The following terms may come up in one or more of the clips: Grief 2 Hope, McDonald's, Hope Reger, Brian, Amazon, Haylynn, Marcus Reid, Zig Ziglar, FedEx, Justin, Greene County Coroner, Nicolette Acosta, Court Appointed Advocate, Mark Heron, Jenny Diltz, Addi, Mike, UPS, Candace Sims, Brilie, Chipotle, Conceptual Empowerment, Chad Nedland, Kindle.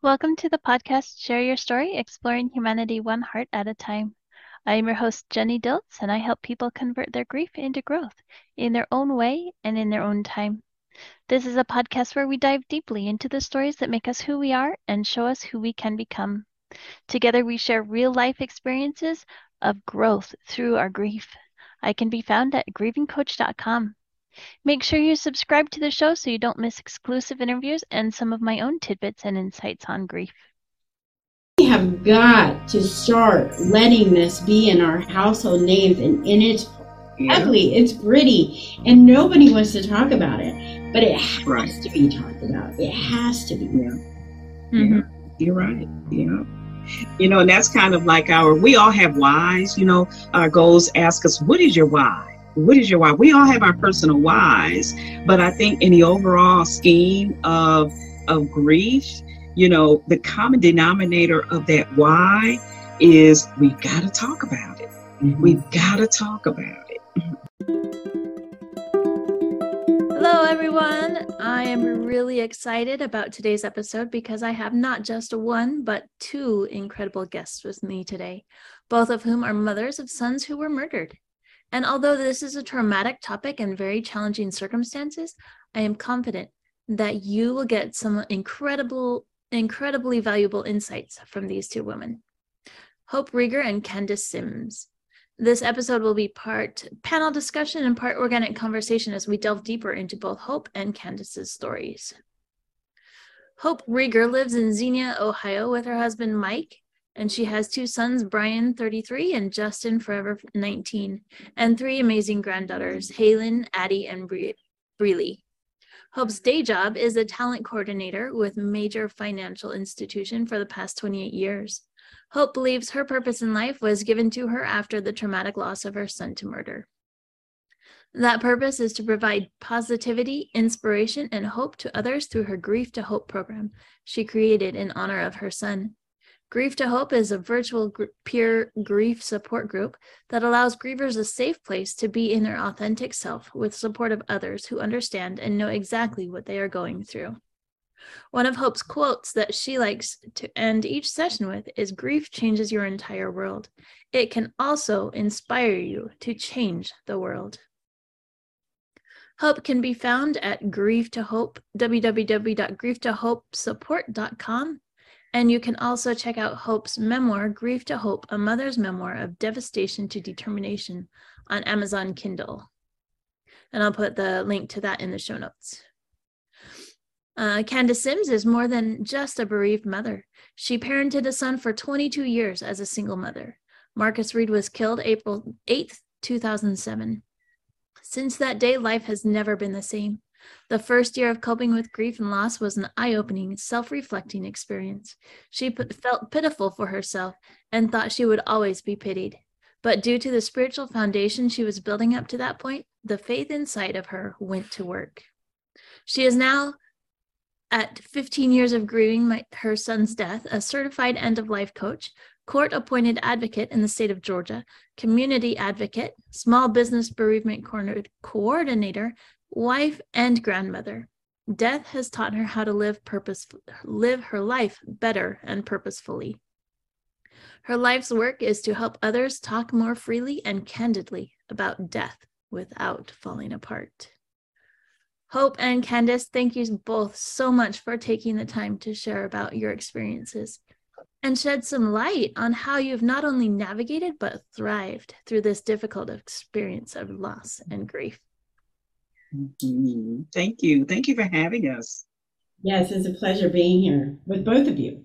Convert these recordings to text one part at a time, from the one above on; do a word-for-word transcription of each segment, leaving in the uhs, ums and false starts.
Welcome to the podcast, Share Your Story, Exploring Humanity One Heart at a Time. I am your host, Jenny Diltz, and I help people convert their grief into growth in their own way and in their own time. This is a podcast where we dive deeply into the stories that make us who we are and show us who we can become. Together, we share real-life experiences of growth through our grief. I can be found at grieving coach dot com. Make sure you subscribe to the show so you don't miss exclusive interviews and some of my own tidbits and insights on grief. We have got to start letting this be in our household names, and in it's yeah. ugly, it's gritty, and nobody wants to talk about it, but it has right. to be talked about. It has to be. Yeah. Mm-hmm. Yeah. You're right. Yeah. You know, and that's kind of like our, we all have whys, you know, our goals ask us, what is your why? What is your why? We all have our personal whys, but I think in the overall scheme of of grief, you know, the common denominator of that why is we got to talk about it. Mm-hmm. We got to talk about it. Hello, everyone. I am really excited about today's episode because I have not just one, but two incredible guests with me today, both of whom are mothers of sons who were murdered. And although this is a traumatic topic and very challenging circumstances, I am confident that you will get some incredible, incredibly valuable insights from these two women, Hope Reger and Candace Sims. This episode will be part panel discussion and part organic conversation as we delve deeper into both Hope and Candace's stories. Hope Reger lives in Xenia, Ohio with her husband, Mike, and she has two sons, Brian, thirty-three, and Justin, forever nineteen, and three amazing granddaughters, Haylynn, Addi, and Brilie. Hope's day job is a talent coordinator with a major financial institution for the past twenty-eight years. Hope believes her purpose in life was given to her after the traumatic loss of her son to murder. That purpose is to provide positivity, inspiration, and hope to others through her Grief to Hope program she created in honor of her son. Grief to Hope is a virtual gr- peer grief support group that allows grievers a safe place to be in their authentic self with support of others who understand and know exactly what they are going through. One of Hope's quotes that she likes to end each session with is, "Grief changes your entire world. It can also inspire you to change the world." Hope can be found at Grief to Hope, w w w dot grief to hope support dot com. And you can also check out Hope's memoir, Grief to Hope, A Mother's Memoir of Devastation to Determination, on Amazon Kindle. And I'll put the link to that in the show notes. Uh, Candace Sims is more than just a bereaved mother. She parented a son for twenty-two years as a single mother. Marcus Reid was killed April eighth, two thousand seven. Since that day, life has never been the same. The first year of coping with grief and loss was an eye-opening, self-reflecting experience. She put, felt pitiful for herself and thought she would always be pitied. But due to the spiritual foundation she was building up to that point, the faith inside of her went to work. She is now, at fifteen years of grieving my, her son's death, a certified end of life coach, court appointed advocate in the state of Georgia, community advocate, small business bereavement coordinator, wife, and grandmother. Death has taught her how to live purpose, live her life better and purposefully. Her life's work is to help others talk more freely and candidly about death without falling apart. Hope and Candace, thank you both so much for taking the time to share about your experiences and shed some light on how you've not only navigated but thrived through this difficult experience of loss and grief. Mm-hmm. Thank you. Thank you for having us. Yes, it's a pleasure being here with both of you.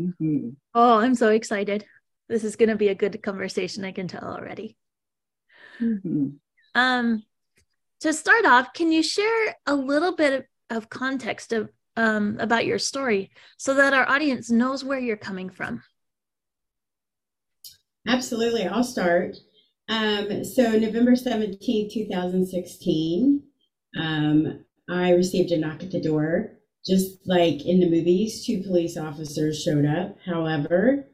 Mm-hmm. Oh, I'm so excited. This is going to be a good conversation, I can tell already. Mm-hmm. Um, to start off, can you share a little bit of, of context of, um, about your story so that our audience knows where you're coming from? Absolutely. I'll start. Um, so November seventeenth, two thousand sixteen. Um, I received a knock at the door, just like in the movies. Two police officers showed up. However,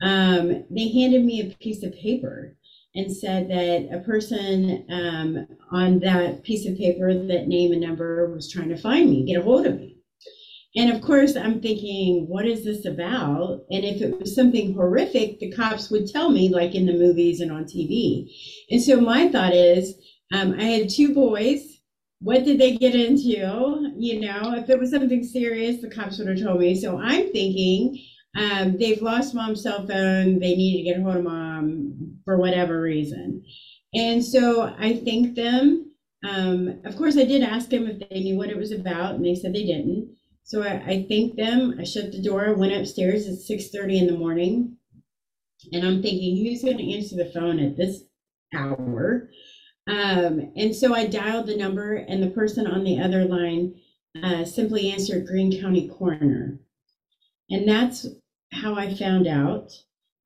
um, they handed me a piece of paper and said that a person um, on that piece of paper, that name and number, was trying to find me, get a hold of me. And of course, I'm thinking, what is this about? And if it was something horrific, the cops would tell me, like in the movies and on T V. And so my thought is, um, I had two boys. What did they get into? You know, if it was something serious, the cops would have told me. So I'm thinking, um, they've lost mom's cell phone. They need to get hold of mom for whatever reason. And so I thanked them. Um, of course, I did ask them if they knew what it was about, and they said they didn't. So I, I thanked them. I shut the door, went upstairs at six thirty in the morning. And I'm thinking, who's going to answer the phone at this hour? Um, and so I dialed the number, and the person on the other line uh, simply answered Greene County Coroner. And that's how I found out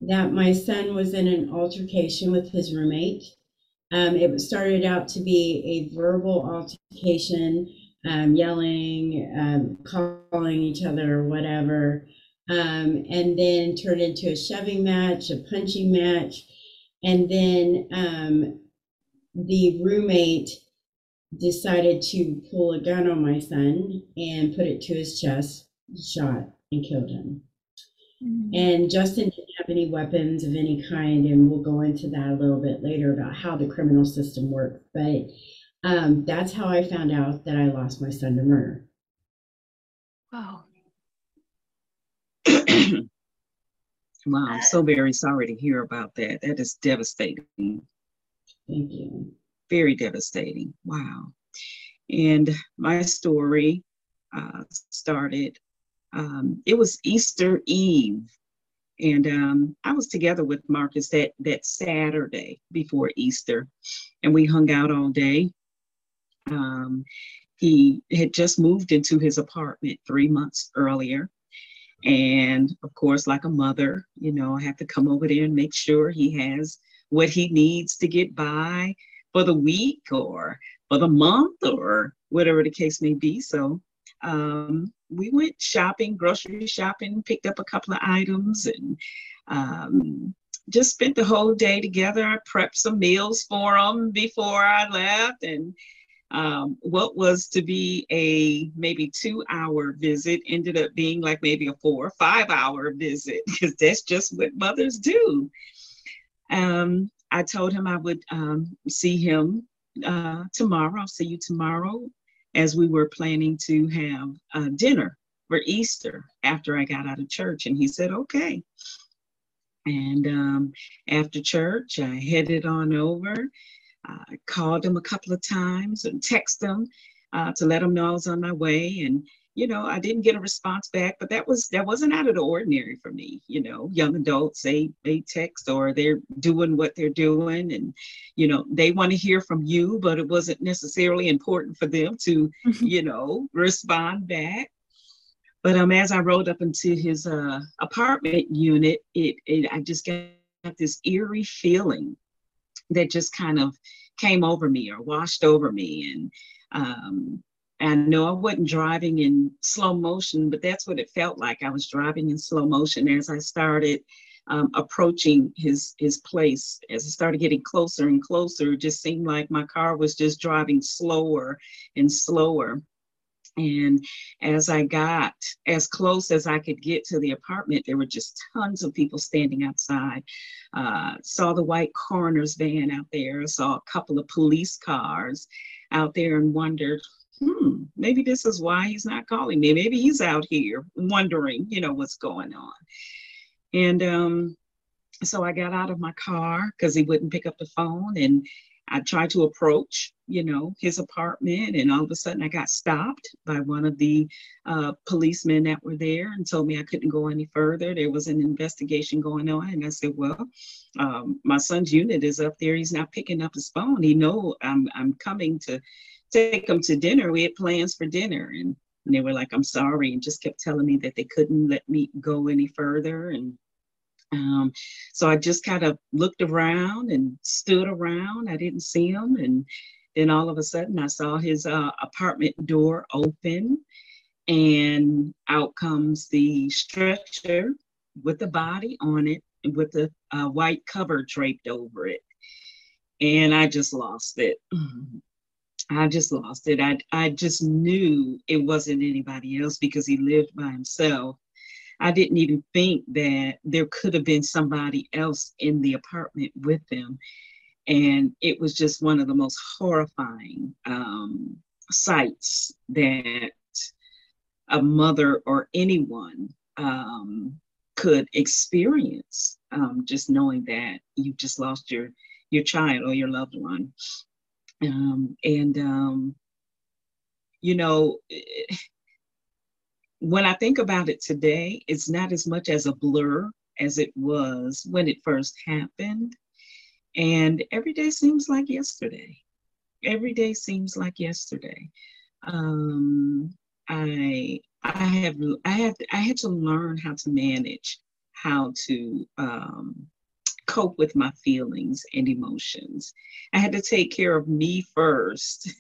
that my son was in an altercation with his roommate. Um, it started out to be a verbal altercation, um, yelling, um, calling each other, whatever, um, and then turned into a shoving match, a punching match, and then um, the roommate decided to pull a gun on my son and put it to his chest, shot, and killed him. Mm-hmm. And Justin didn't have any weapons of any kind, and we'll go into that a little bit later about how the criminal system works. But um, that's how I found out that I lost my son to murder. Wow. Wow, I'm so very sorry to hear about that. That is devastating. Thank you. Very devastating. Wow. And my story uh, started, um, it was Easter Eve. And um, I was together with Marcus that, that Saturday before Easter. And we hung out all day. Um, he had just moved into his apartment three months earlier. And of course, like a mother, you know, I have to come over there and make sure he has what he needs to get by for the week or for the month or whatever the case may be. So um, we went shopping, grocery shopping, picked up a couple of items, and um, just spent the whole day together. I prepped some meals for him before I left, and um, what was to be a maybe two hour visit ended up being like maybe a four or five hour visit, because that's just what mothers do. Um, I told him I would um, see him uh, tomorrow. I'll see you tomorrow, as we were planning to have uh, dinner for Easter after I got out of church. And he said, okay. And um, after church, I headed on over. I called him a couple of times and texted him uh, to let him know I was on my way. And, you know, I didn't get a response back, but that was, that wasn't out of the ordinary for me. You know, young adults, they, they text or they're doing what they're doing, and, you know, they want to hear from you, but it wasn't necessarily important for them to, you know, respond back. But um, as I rolled up into his uh, apartment unit, it, it, I just got this eerie feeling that just kind of came over me or washed over me. And, um, I know I wasn't driving in slow motion, but that's what it felt like. I was driving in slow motion as I started um, approaching his his place. As I started getting closer and closer, it just seemed like my car was just driving slower and slower. And as I got as close as I could get to the apartment, there were just tons of people standing outside. Uh, saw the white coroner's van out there, saw a couple of police cars out there, and wondered, hmm, maybe this is why he's not calling me. Maybe he's out here wondering, you know, what's going on. And um, so I got out of my car because he wouldn't pick up the phone. And I tried to approach, you know, his apartment. And all of a sudden I got stopped by one of the uh, policemen that were there and told me I couldn't go any further. There was an investigation going on. And I said, well, um, my son's unit is up there. He's not picking up his phone. He know I'm, I'm coming to take them to dinner. We had plans for dinner. And, and they were like, I'm sorry, and just kept telling me that they couldn't let me go any further. And um, so I just kind of looked around and stood around. I didn't see him. And then all of a sudden I saw his uh, apartment door open, and out comes the stretcher with the body on it and with the uh, white cover draped over it. And I just lost it. Mm-hmm. I just lost it. I, I just knew it wasn't anybody else because he lived by himself. I didn't even think that there could have been somebody else in the apartment with them. And it was just one of the most horrifying um, sights that a mother or anyone um, could experience, um, just knowing that you've just lost your, your child or your loved one. Um, and, um, you know, it, when I think about it today, it's not as much as a blur as it was when it first happened. And every day seems like yesterday. Every day seems like yesterday. Um, I, I have, I have, I had to learn how to manage, how to, um, cope with my feelings and emotions. I had to take care of me first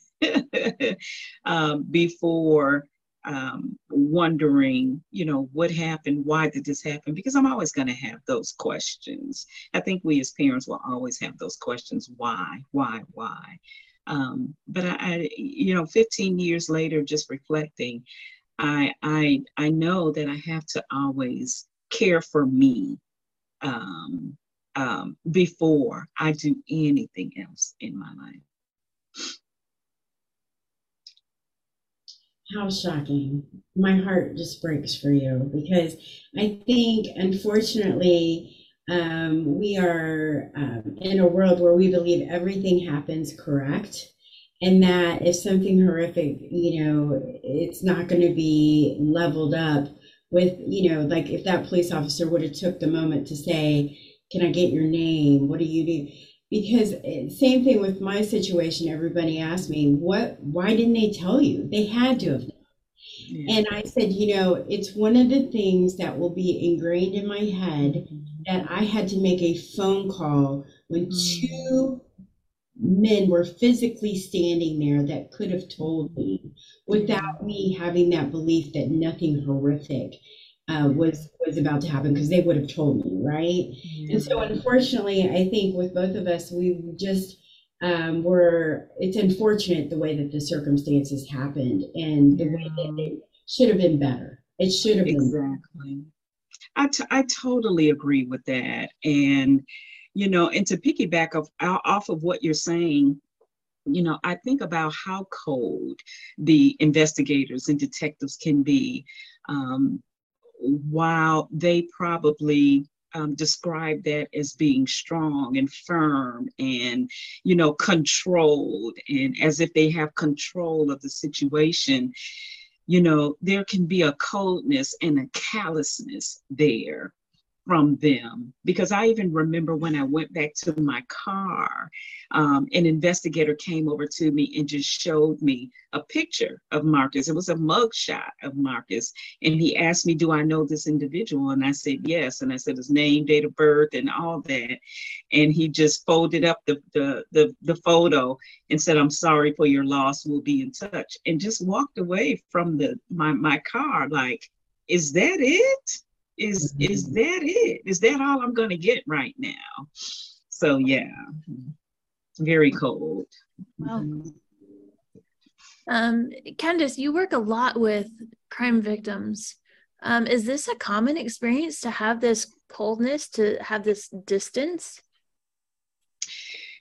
um, before Um, wondering, you know, what happened? Why did this happen? Because I'm always going to have those questions. I think we as parents will always have those questions. Why, why, why? Um, but I, I, you know, fifteen years later, just reflecting, I, I, I know that I have to always care for me um, um, before I do anything else in my life. How shocking. My heart just breaks for you, because I think, unfortunately, um, we are um, in a world where we believe everything happens correct, and that if something horrific, you know, it's not going to be leveled up with, you know, like if that police officer would have took the moment to say, can I get your name? What do you do? Because same thing with my situation, everybody asked me, what, why didn't they tell you? They had to have. Yeah. And I said, you know, it's one of the things that will be ingrained in my head that I had to make a phone call when two men were physically standing there that could have told me without me having that belief that nothing horrific Uh, was was about to happen, because they would have told me, right? Yeah. And so, unfortunately, I think with both of us, we just um, were. It's unfortunate the way that the circumstances happened, and the yeah. way that it should have been better. It should have been exactly. Better. I t- I totally agree with that, and you know, and to piggyback off off of what you're saying. You know, I think about how cold the investigators and detectives can be. Um, While they probably um, describe that as being strong and firm and, you know, controlled, and as if they have control of the situation, you know, there can be a coldness and a callousness there from them. Because I even remember when I went back to my car, um, an investigator came over to me and just showed me a picture of Marcus. It was a mugshot of Marcus. And he asked me, do I know this individual? And I said, yes. And I said his name, date of birth, and all that. And he just folded up the, the, the, the photo and said, I'm sorry for your loss. We'll be in touch. And just walked away from the my, my car like, is that it? Is is that it? Is that all I'm going to get right now? So yeah, very cold. Well, um, Candace, you work a lot with crime victims. Um, is this a common experience to have this coldness, to have this distance?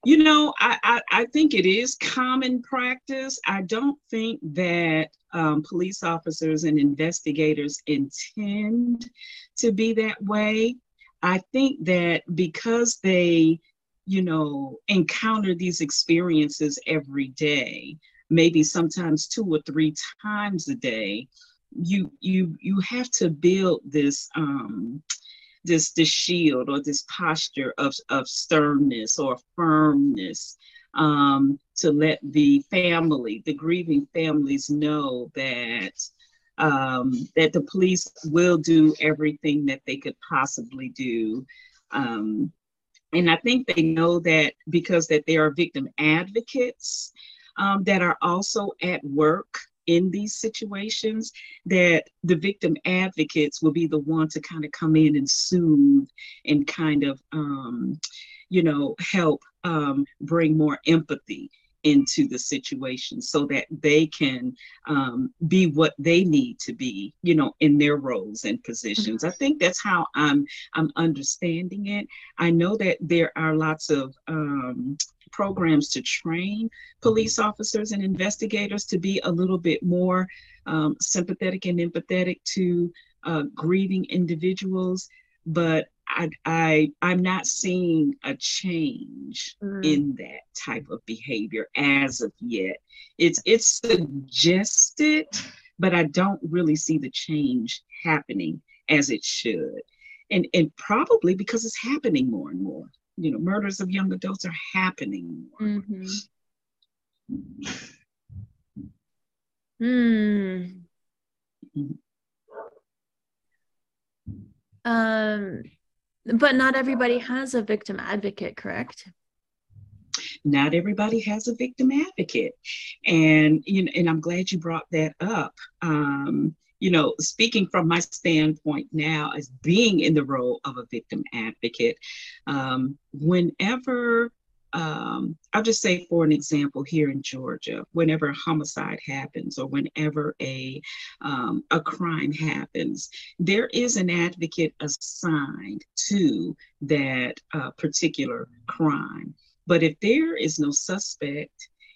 You know, I, I, I think it is common practice. I don't think that um, police officers and investigators intend to be that way. I think that because they, you know, encounter these experiences every day, maybe sometimes two or three times a day, you you you have to build this um, this this shield or this posture of, of sternness or firmness um, to let the family, the grieving families know that um, that the police will do everything that they could possibly do. Um, and I think they know that because that there are victim advocates um, that are also at work in these situations, that the victim advocates will be the one to kind of come in and soothe and kind of, um, you know, help um, bring more empathy into the situation so that they can um, be what they need to be, you know, in their roles and positions. Mm-hmm. I think that's how I'm, I'm understanding it. I know that there are lots of um, programs to train police officers and investigators to be a little bit more um, sympathetic and empathetic to uh, grieving individuals, but I, I, I'm not seeing a change mm. in that type of behavior as of yet. It's, it's suggested, but I don't really see the change happening as it should. And, and probably because it's happening more and more. You know, murders of young adults are happening more. Mm-hmm. mm. Um. But not everybody has a victim advocate, correct? Not everybody has a victim advocate. And, you know, and I'm glad you brought that up. Um, you know, speaking from my standpoint now as being in the role of a victim advocate, um, whenever, um, I'll just say for an example here in Georgia, whenever a homicide happens or whenever a, um, a crime happens, there is an advocate assigned to that uh, particular crime. But if there is no suspect,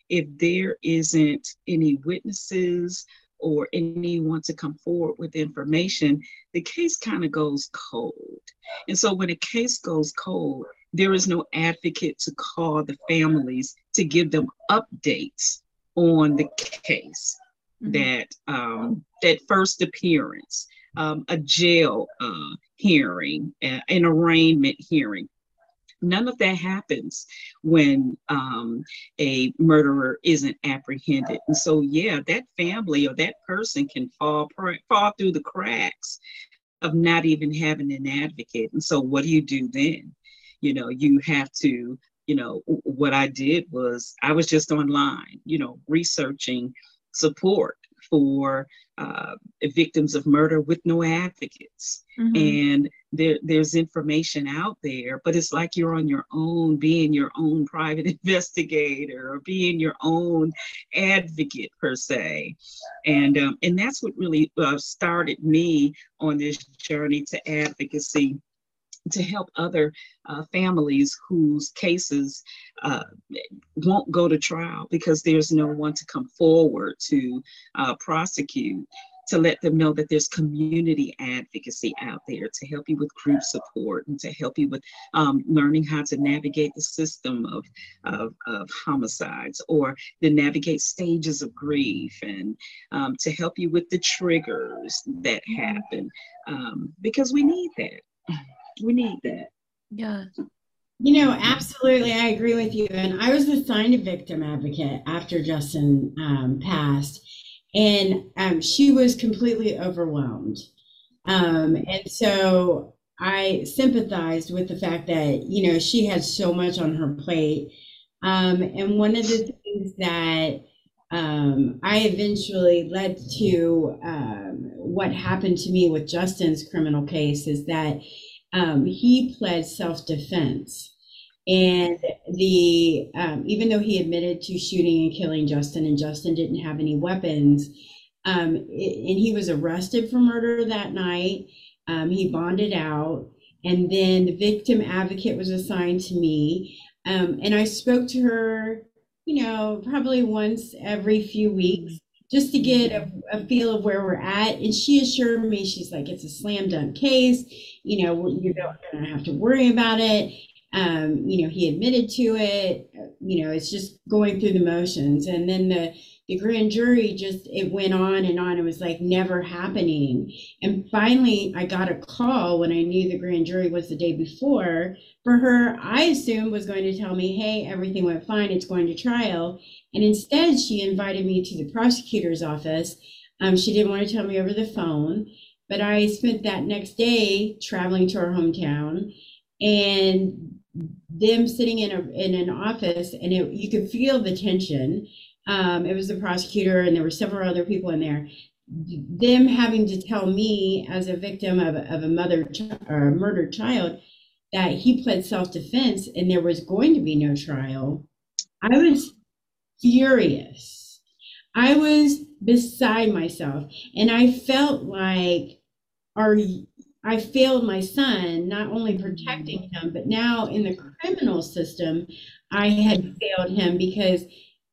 if there isn't any witnesses or anyone to come forward with information, the case kind of goes cold. And so when a case goes cold, there is no advocate to call the families to give them updates on the case, mm-hmm. that um, that first appearance, um, a jail uh, hearing, uh, an arraignment hearing. None of that happens when um, a murderer isn't apprehended. And so, yeah, that family or that person can fall fall through the cracks of not even having an advocate. And so what do you do then? You know, you have to, you know, what I did was I was just online, you know, researching support for uh, victims of murder with no advocates. Mm-hmm. And there, there's information out there, but it's like you're on your own, being your own private investigator or being your own advocate per se. And, um, and that's what really uh, started me on this journey to advocacy, to help other uh, families whose cases uh, won't go to trial because there's no one to come forward to uh, prosecute, to let them know that there's community advocacy out there to help you with group support and to help you with um, learning how to navigate the system of, of, of homicides or to navigate stages of grief and um, to help you with the triggers that happen um, because we need that. We need that. Yeah. You know, absolutely. I agree with you. And I was assigned a victim advocate after Justin um, passed, and um, she was completely overwhelmed. Um, and so I sympathized with the fact that, you know, she had so much on her plate. Um, and one of the things that um, I eventually led to um, what happened to me with Justin's criminal case is that Um, he pled self-defense, and the um, even though he admitted to shooting and killing Justin, and Justin didn't have any weapons, um, it, and he was arrested for murder that night. Um, he bonded out, and then the victim advocate was assigned to me, um, and I spoke to her, you know, probably once every few weeks, just to get a, a feel of where we're at. And she assured me, she's like, it's a slam dunk case. You know, you're not going to have to worry about it. Um, you know, he admitted to it. You know, it's just going through the motions. And then the, the grand jury just, it went on and on. It was like never happening. And finally, I got a call when I knew the grand jury was the day before for her, I assumed was going to tell me, hey, everything went fine, it's going to trial. And instead, she invited me to the prosecutor's office. Um, she didn't want to tell me over the phone. But I spent that next day traveling to our hometown and them sitting in, a, in an office, and it, you could feel the tension. Um, it was the prosecutor and there were several other people in there. Them having to tell me as a victim of, of a mother ch- or a murdered child that he pled self-defense and there was going to be no trial. I was furious. I was beside myself, and I felt like our, I failed my son, not only protecting him, but now in the criminal system, I had failed him because,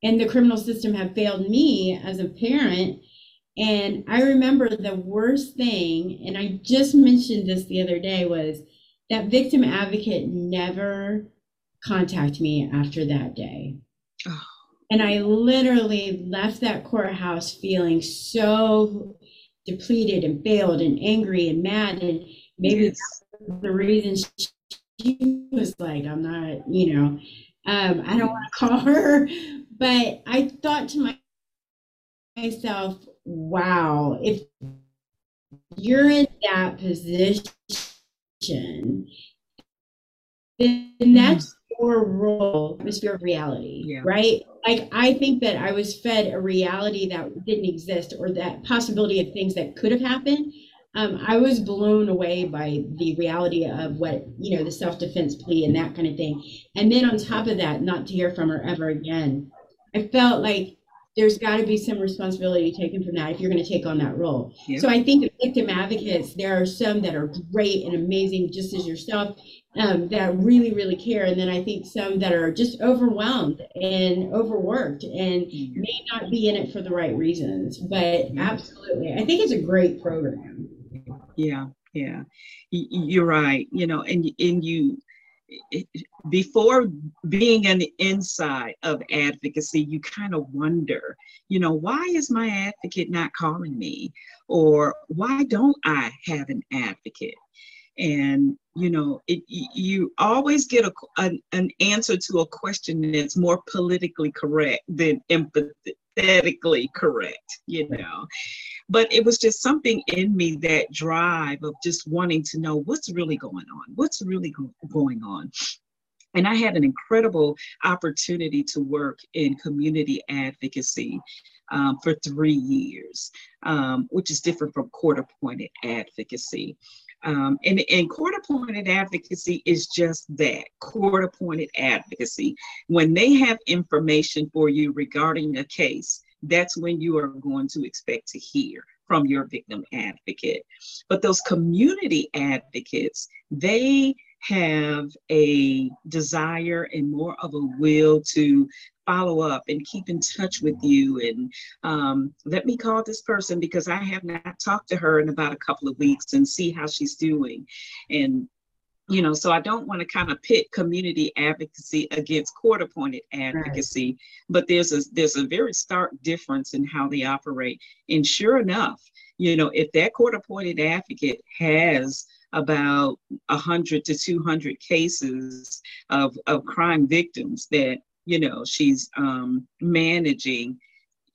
and the criminal system had failed me as a parent. And I remember the worst thing, and I just mentioned this the other day, was that victim advocate never contacted me after that day. Oh. And I literally left that courthouse feeling so depleted and failed and angry and mad. And maybe yes. That was the reason she was like, I'm not, you know, um, I don't want to call her. But I thought to myself, wow, if you're in that position, then that's your role, atmosphere of reality, yeah. Right? Like, I think that I was fed a reality that didn't exist, or that possibility of things that could have happened. Um, I was blown away by the reality of what, you know, the self-defense plea and that kind of thing. And then on top of that, not to hear from her ever again. I felt like there's got to be some responsibility taken from that if you're going to take on that role. Yeah. So I think the victim advocates, there are some that are great and amazing, just as yourself, um, that really, really care. And then I think some that are just overwhelmed and overworked and may not be in it for the right reasons. But absolutely, I think it's a great program. Yeah, yeah, you're right. You know, and, and you, before being an inside of advocacy, you kind of wonder, you know, why is my advocate not calling me? Or why don't I have an advocate? And, you know, it, you always get a, an, an answer to a question that's more politically correct than empathetically correct, you know. But it was just something in me, that drive of just wanting to know what's really going on, what's really go- going on. And I had an incredible opportunity to work in community advocacy um, for three years, um, which is different from court appointed advocacy. Um, and, and court-appointed advocacy is just that, court-appointed advocacy. When they have information for you regarding a case, that's when you are going to expect to hear from your victim advocate. But those community advocates, they have a desire and more of a will to follow up and keep in touch with you. And um, let me call this person because I have not talked to her in about a couple of weeks and see how she's doing. And, you know, so I don't want to kind of pit community advocacy against court-appointed advocacy, right. But there's a, there's a very stark difference in how they operate. And sure enough, you know, if that court-appointed advocate has about one hundred to two hundred cases of, of crime victims that, you know, she's um, managing,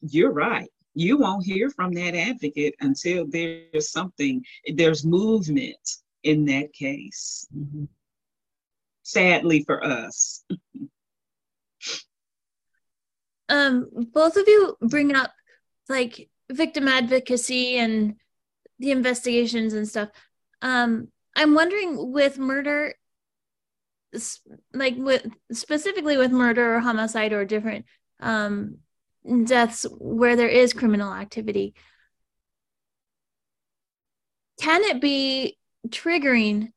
you're right. You won't hear from that advocate until there's something, there's movement in that case. Mm-hmm. Sadly for us. um, both of you bring up like victim advocacy and the investigations and stuff. Um, I'm wondering with murder, like with specifically with murder or homicide or different um, deaths where there is criminal activity, can it be triggering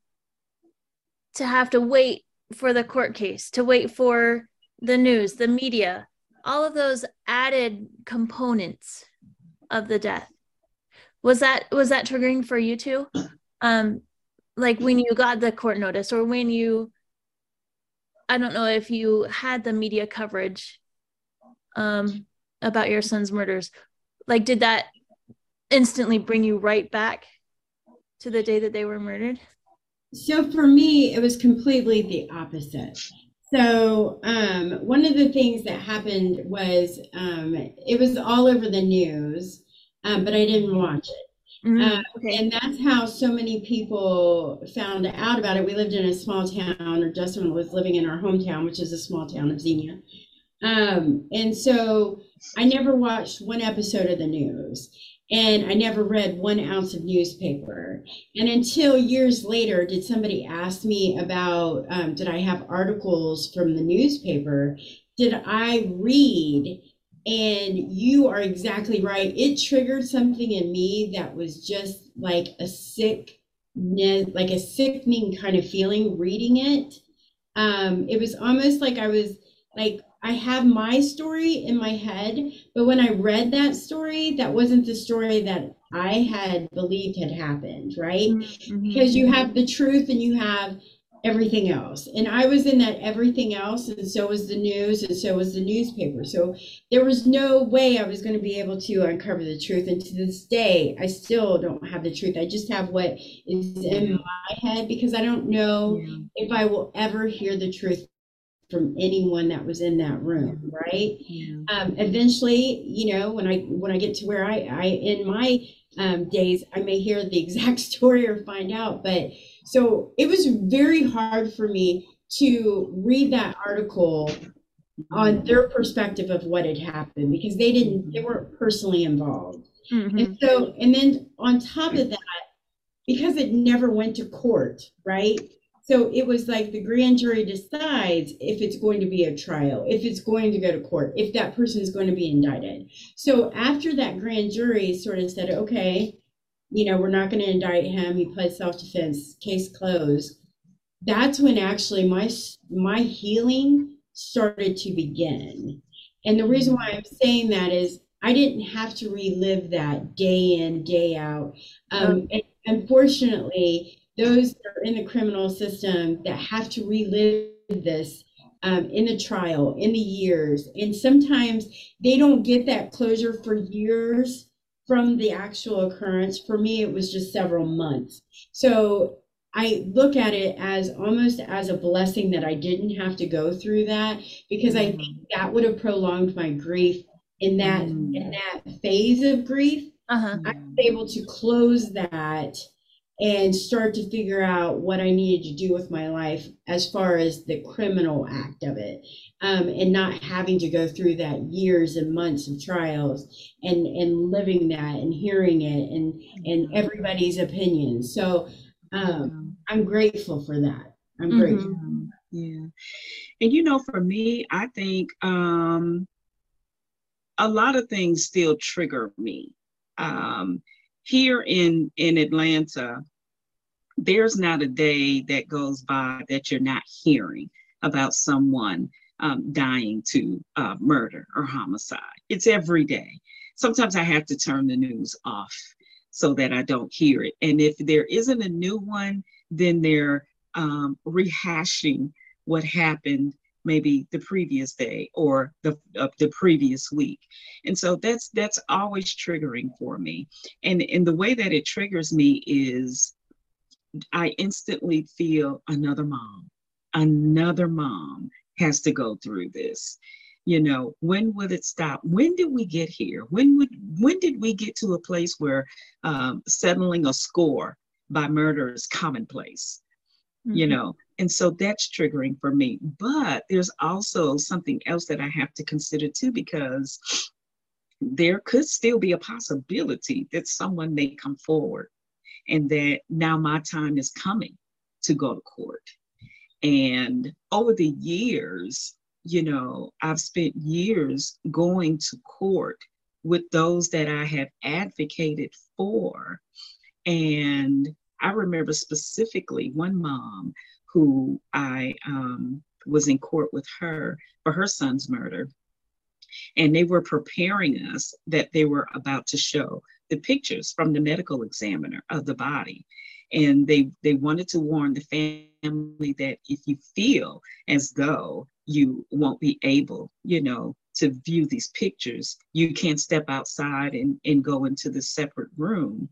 to have to wait for the court case, to wait for the news, the media, all of those added components of the death? Was that was that triggering for you two? Um, like when you got the court notice, or when you, I don't know if you had the media coverage um, about your son's murders, like did that instantly bring you right back to the day that they were murdered? So for me, it was completely the opposite. So um, one of the things that happened was um, it was all over the news, um, but I didn't watch it. Mm-hmm. Um, okay. And that's how so many people found out about it. We lived in a small town, or Justin was living in our hometown, which is a small town of Xenia. Um, and so I never watched one episode of the news. and I never read one ounce of newspaper. And until years later, did somebody ask me about, um, did I have articles from the newspaper? Did I read? And you are exactly right. It triggered something in me that was just like a sick, like a sickening kind of feeling reading it. Um, it was almost like I was like, I have my story in my head, but when I read that story, that wasn't the story that I had believed had happened, right? Mm-hmm. Because you have the truth and you have everything else. And I was in that everything else, and so was the news, and so was the newspaper. So there was no way I was going to be able to uncover the truth. And to this day, I still don't have the truth. I just have what is in my head, because I don't know yeah. if I will ever hear the truth from anyone that was in that room, right? Yeah. Um, eventually, you know, when I when I get to where I, I in my um, days, I may hear the exact story or find out. But so it was very hard for me to read that article on their perspective of what had happened, because they didn't, they weren't personally involved. Mm-hmm. And so, and then on top of that, because it never went to court, right? So it was like the grand jury decides if it's going to be a trial, if it's going to go to court, if that person is going to be indicted. So after that grand jury sort of said, okay, you know, we're not going to indict him, he pled self-defense, case closed, that's when actually my my healing started to begin. And the reason why I'm saying that is I didn't have to relive that day in, day out. Um, and unfortunately, those that are in the criminal system that have to relive this um, in the trial, in the years, and sometimes they don't get that closure for years from the actual occurrence. For me, it was just several months. So I look at it as almost as a blessing that I didn't have to go through that, because I think that would have prolonged my grief in that, in that phase of grief. Uh-huh. I was able to close that and start to figure out what I needed to do with my life as far as the criminal act of it, um, and not having to go through that years and months of trials and, and living that and hearing it and, and everybody's opinions. So um, I'm grateful for that. I'm mm-hmm. grateful. Yeah. And, you know, for me, I think um, a lot of things still trigger me. Um, Here in, in Atlanta, there's not a day that goes by that you're not hearing about someone um, dying to uh, murder or homicide. It's every day. Sometimes I have to turn the news off so that I don't hear it. And if there isn't a new one, then they're um, rehashing what happened maybe the previous day or the uh, the previous week. And so that's that's always triggering for me. And, and the way that it triggers me is I instantly feel another mom, another mom has to go through this. You know, when will it stop? When did we get here? When would when did we get to a place where um, settling a score by murder is commonplace? Mm-hmm. You know, and so that's triggering for me. But there's also something else that I have to consider too, because there could still be a possibility that someone may come forward and that now my time is coming to go to court. And over the years, you know, I've spent years going to court with those that I have advocated for. And I remember specifically one mom who I um, was in court with her for her son's murder. And they were preparing us that they were about to show the pictures from the medical examiner of the body. And they, they wanted to warn the family that if you feel as though you won't be able, you know, to view these pictures, you can't step outside and, and go into the separate room.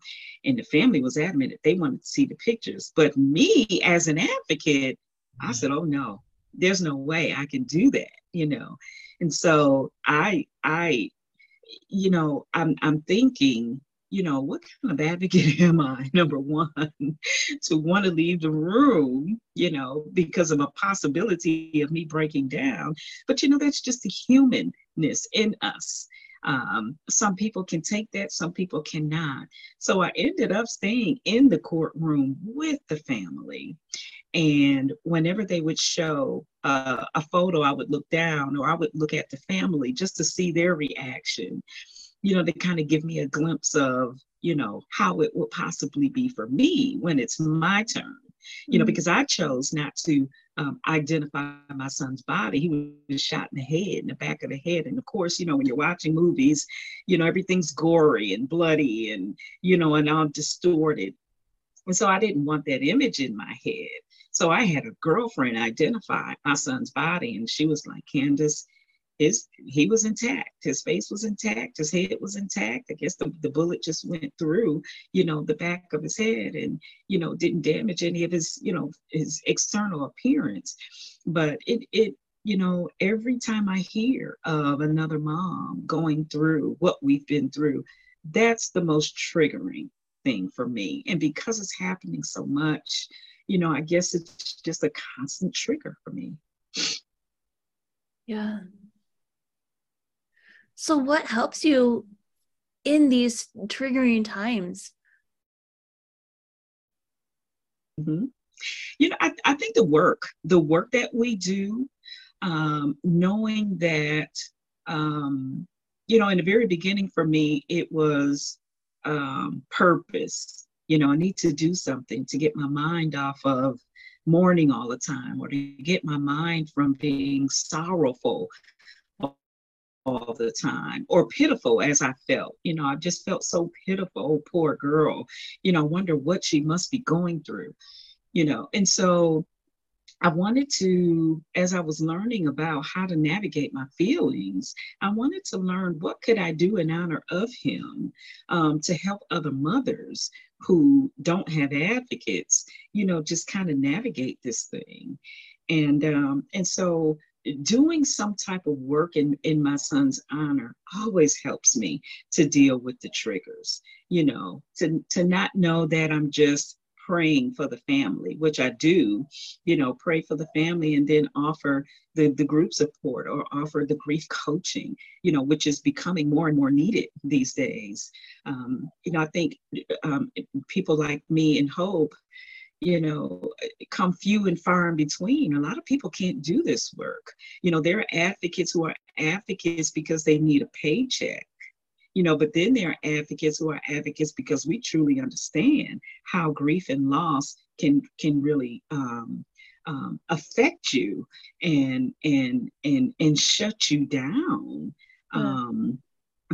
And the family was adamant that they wanted to see the pictures. But me as an advocate, I said, oh no, there's no way I can do that, you know? And so I, I, you know, I'm, I'm thinking, you know, what kind of advocate am I, number one, to want to leave the room, you know, because of a possibility of me breaking down. But, you know, that's just the humanness in us. Um, some people can take that, some people cannot. So I ended up staying in the courtroom with the family. And whenever they would show uh, a photo, I would look down, or I would look at the family just to see their reaction, you know, to kind of give me a glimpse of, you know, how it would possibly be for me when it's my turn, you know, because I chose not to um, identify my son's body. He was shot in the head, in the back of the head. And of course, you know, when you're watching movies, you know, everything's gory and bloody and, you know, and all distorted. And so I didn't want that image in my head. So I had a girlfriend identify my son's body, and she was like, Candace, His, he was intact. His face was intact. His head was intact. I guess the, the bullet just went through, you know, the back of his head and, you know, didn't damage any of his, you know, his external appearance. But it, it, you know, every time I hear of another mom going through what we've been through, that's the most triggering thing for me. And because it's happening so much, you know, I guess it's just a constant trigger for me. Yeah. So what helps you in these triggering times? Mm-hmm. You know, I, I think the work, the work that we do, um, knowing that, um, you know, in the very beginning for me, it was um, purpose. You know, I need to do something to get my mind off of mourning all the time, or to get my mind from being sorrowful all the time, or pitiful, as I felt. You know, I just felt so pitiful. Oh, poor girl. You know, I wonder what she must be going through, you know. And so I wanted to, as I was learning about how to navigate my feelings, I wanted to learn what could I do in honor of him um, to help other mothers who don't have advocates, you know, just kind of navigate this thing. And, um, and so doing some type of work in, in my son's honor always helps me to deal with the triggers, you know, to, to not know that I'm just praying for the family, which I do, you know, pray for the family and then offer the, the group support, or offer the grief coaching, you know, which is becoming more and more needed these days. Um, you know, I think um, people like me and Hope, you know, come few and far in between. A lot of people can't do this work. You know, there are advocates who are advocates because they need a paycheck, you know, but then there are advocates who are advocates because we truly understand how grief and loss can can really um, um, affect you and and and and shut you down. Mm-hmm. um,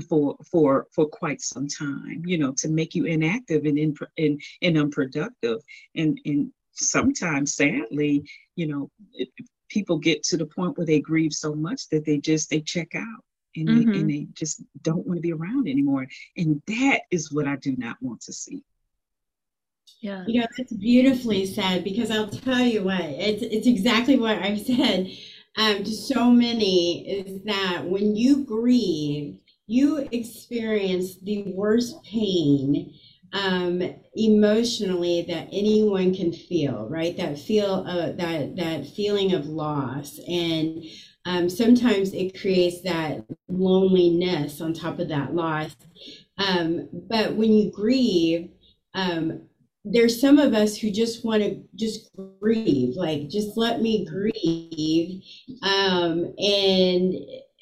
for for for quite some time, you know, to make you inactive and in and, and unproductive, and and sometimes, sadly, you know, it, people get to the point where they grieve so much that they just they check out, and, mm-hmm. they, and they just don't want to be around anymore, and that is what I do not want to see. Yeah, you know, that's beautifully said, because I'll tell you what, it's it's exactly what I've said um to so many, is that when you grieve, you experience the worst pain um, emotionally that anyone can feel, right? That feel, uh, that that feeling of loss, and um, sometimes it creates that loneliness on top of that loss. Um, but when you grieve, um, there's some of us who just want to just grieve, like just let me grieve, um, and.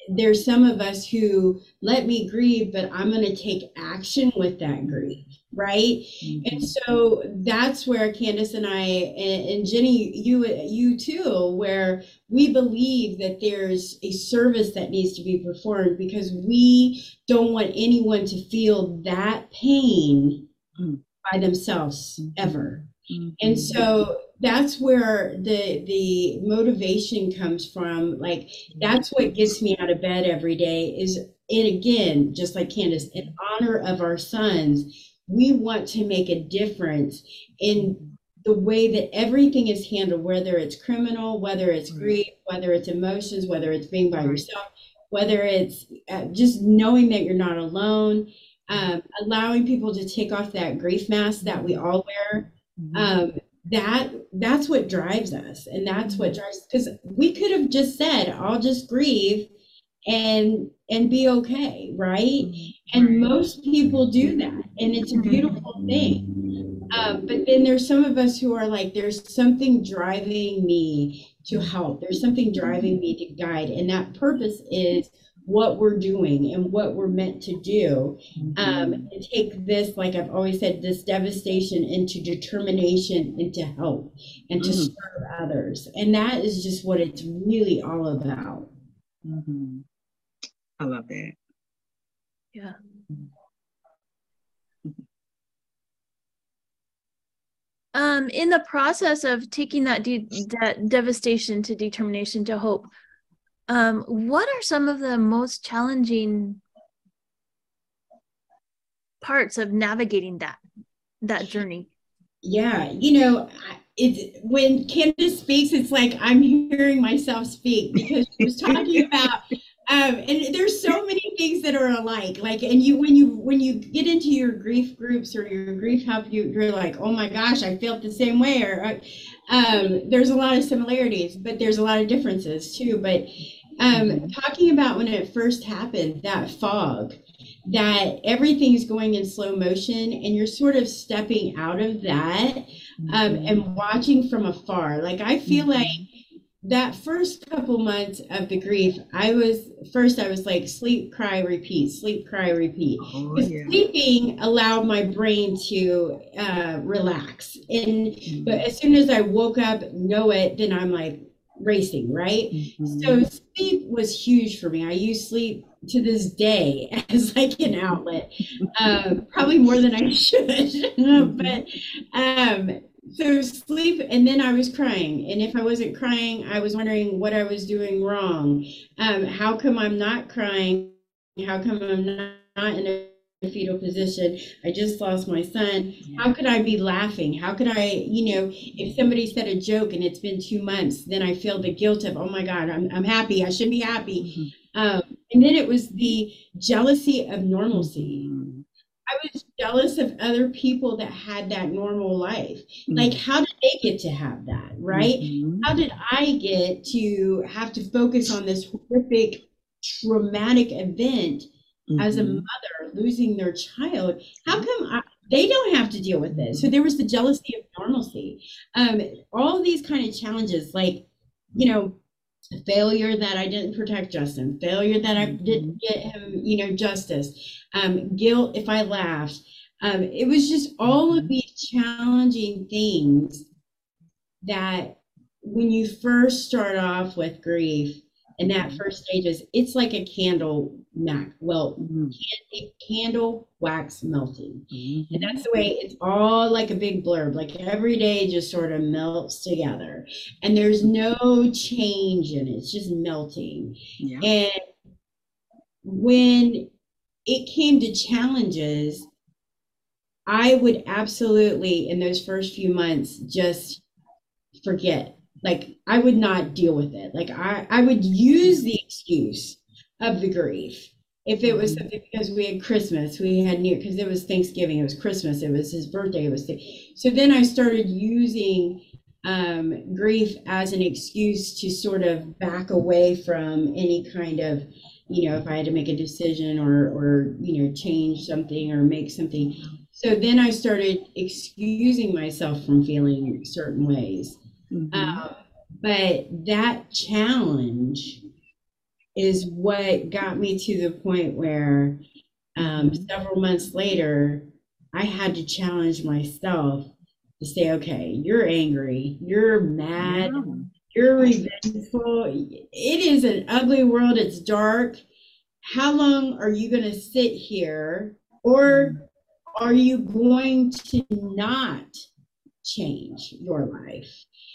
There's some of us who let me grieve, but I'm going to take action with that grief, right? Mm-hmm. And so that's where Candace and I, and, and Jenny, you you too, where we believe that there's a service that needs to be performed, because we don't want anyone to feel that pain mm-hmm. by themselves ever. Mm-hmm. And so that's where the the motivation comes from. Like, that's what gets me out of bed every day, is, and again, just like Candace, in honor of our sons, we want to make a difference in the way that everything is handled, whether it's criminal, whether it's grief, whether it's emotions, whether it's being by yourself, whether it's just knowing that you're not alone, um, allowing people to take off that grief mask that we all wear. Um, that that's what drives us, and that's what drives, because we could have just said, I'll just grieve and and be okay, right? And most people do that, and it's a beautiful thing. Uh, but then there's some of us who are like, there's something driving me to help. There's something driving me to guide, and that purpose is what we're doing and what we're meant to do. Um, and take this, like I've always said, this devastation into determination, into help, and to mm-hmm. serve others. And that is just what it's really all about. Mm-hmm. I love that. Yeah. Mm-hmm. Um, in the process of taking that, de- that devastation to determination to hope, Um, what are some of the most challenging parts of navigating that, that journey? Yeah, you know, it's, when Candace speaks, it's like I'm hearing myself speak, because she was talking about, um, and there's so many things that are alike. Like, and you, when you, when you get into your grief groups or your grief help, you, you're like, oh my gosh, I felt the same way. Or, um, there's a lot of similarities, but there's a lot of differences too. But Um, talking about when it first happened, that fog, that everything's going in slow motion, and you're sort of stepping out of that um, and watching from afar. Like, I feel like that first couple months of the grief, I was, first I was like, sleep, cry, repeat, sleep, cry, repeat. Oh, yeah. Sleeping allowed my brain to uh, relax. And but as soon as I woke up, know it, then I'm like, racing, right? Mm-hmm. So sleep was huge for me. I use sleep to this day as like an outlet, um, probably more than I should. But um, so sleep, and then I was crying. And if I wasn't crying, I was wondering what I was doing wrong. Um, how come I'm not crying? How come I'm not in a fetal position? I just lost my son. How could I be laughing? How could I, you know, if somebody said a joke and it's been two months, then I feel the guilt of, oh my God, I'm I'm happy. I should be happy. Mm-hmm. Um, and then it was the jealousy of normalcy. Mm-hmm. I was jealous of other people that had that normal life. Mm-hmm. Like, how did they get to have that, right? Mm-hmm. How did I get to have to focus on this horrific, traumatic event? Mm-hmm. As a mother losing their child, how come I, they don't have to deal with this? So there was the jealousy of normalcy. Um, all these kind of challenges, like, you know, failure that I didn't protect Justin, failure that I didn't get him, you know, justice, um, guilt if I laughed. Um, it was just all of these challenging things that when you first start off with grief, and that first stage is, it's like a candle mac, well, mm-hmm. candle wax melting. Mm-hmm. And that's the way it's all like a big blurb, like every day just sort of melts together. And there's no change in it, it's just melting. Yeah. And when it came to challenges, I would absolutely, in those first few months, just forget. Like, I would not deal with it. Like, I, I would use the excuse of the grief. If it was something, because we had Christmas, we had New Year, because it was Thanksgiving, it was Christmas, it was his birthday, it was. Th- so then I started using um, grief as an excuse to sort of back away from any kind of, you know, if I had to make a decision or, or you know, change something or make something. So then I started excusing myself from feeling certain ways. Mm-hmm. Uh, but that challenge is what got me to the point where um, several months later, I had to challenge myself to say, okay, you're angry, you're mad, wow. you're revengeful. It is an ugly world. It's dark. How long are you going to sit here, or are you going to not change your life?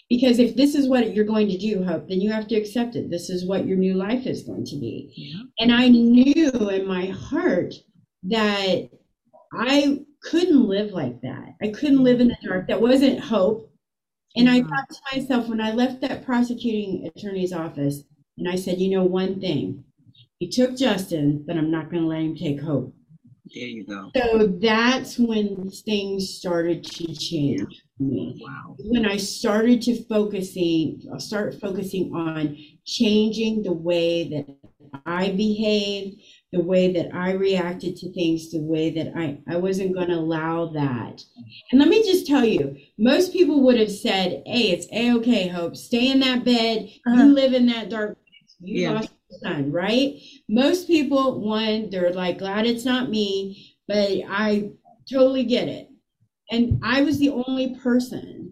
Because if this is what you're going to do, Hope, then you have to accept it. This is what your new life is going to be. Yeah. And I knew in my heart that I couldn't live like that. I couldn't live in the dark. That wasn't Hope. And I thought to myself, when I left that prosecuting attorney's office, and I said, you know, one thing, he took Justin, but I'm not going to let him take Hope. There you go. So that's when things started to change. Yeah. Wow. When I started to focusing, I'll start focusing on changing the way that I behaved, the way that I reacted to things, the way that I, I wasn't going to allow that. And let me just tell you, most people would have said, hey, it's A-okay, Hope, stay in that bed, uh-huh. you live in that dark place, you yeah. lost the sun, right? Most people, one, they're like, glad it's not me, but I totally get it. And I was the only person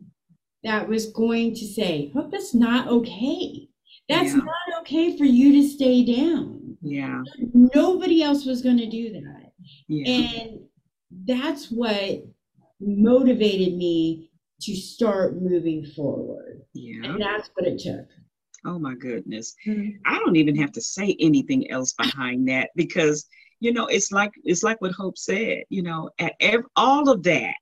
that was going to say, Hope, that's not okay. That's yeah. not okay for you to stay down. Yeah. Nobody else was going to do that. Yeah. And that's what motivated me to start moving forward. Yeah. And that's what it took. Oh my goodness. Mm-hmm. I don't even have to say anything else behind that, because, you know, it's like, it's like what Hope said, you know, at ev- all of that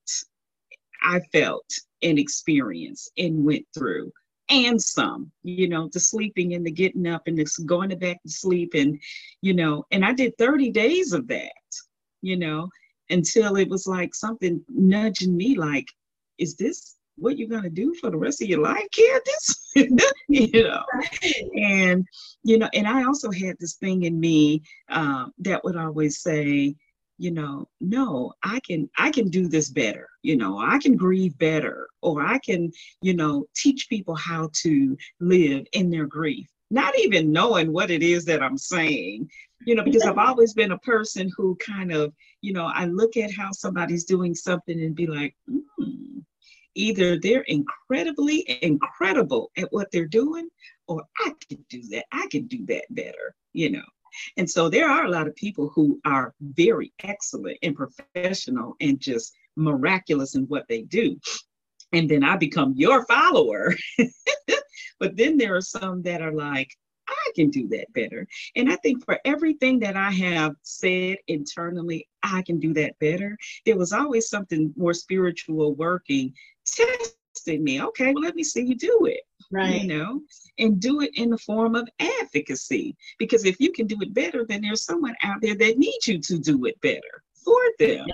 I felt and experienced and went through. And some, you know, the sleeping and the getting up and the going to back to sleep. And, you know, and I did thirty days of that, you know, until it was like something nudging me like, is this what you're going to do for the rest of your life, Candace? You know, and, you know, and I also had this thing in me um, that would always say, you know, no, I can, I can do this better. You know, I can grieve better, or I can, you know, teach people how to live in their grief, not even knowing what it is that I'm saying, you know, because I've always been a person who kind of, you know, I look at how somebody's doing something and be like, hmm, either they're incredibly incredible at what they're doing, or I could do that. I could do that better, you know. And so there are a lot of people who are very excellent and professional and just miraculous in what they do. And then I become your follower. But then there are some that are like, I can do that better. And I think for everything that I have said internally, I can do that better, there was always something more spiritual working, testing me. Okay, well, let me see you do it. Right. You know, and do it in the form of advocacy, because if you can do it better, then there's someone out there that needs you to do it better for them.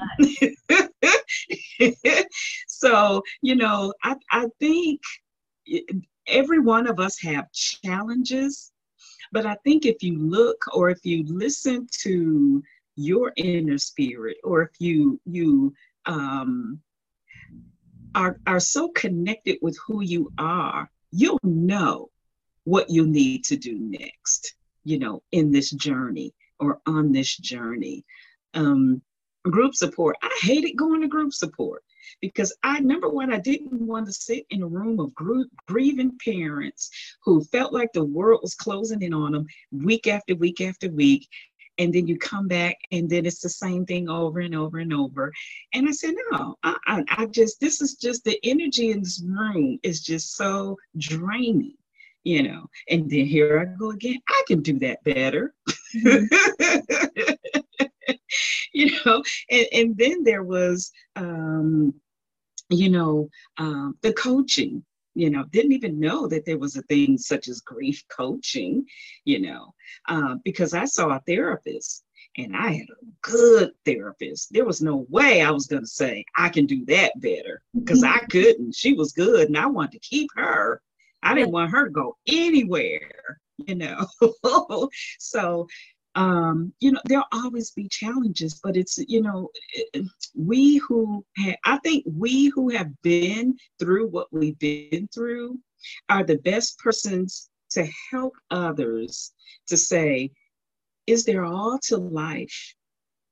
Yes. So, you know, I, I think every one of us have challenges, but I think if you look, or if you listen to your inner spirit, or if you, you, um, are, are so connected with who you are, you'll know what you need to do next, you know, in this journey or on this journey. Um, group support. I hated going to group support because I, number one, I didn't want to sit in a room of group, grieving parents who felt like the world was closing in on them week after week after week. And then you come back and then it's the same thing over and over and over. And I said, no, I, I, I just, this is just the energy in this room is just so draining, you know. And then here I go again, I can do that better. Mm-hmm. You know, and, and then there was, um, you know, um, the coaching. You know, didn't even know that there was a thing such as grief coaching, you know, uh, because I saw a therapist and I had a good therapist. There was no way I was going to say I can do that better, because I couldn't. She was good and I wanted to keep her. I didn't want her to go anywhere, you know. So, um, you know, there'll always be challenges, but it's, you know, we who, ha- I think we who have been through what we've been through are the best persons to help others to say, is there all to life?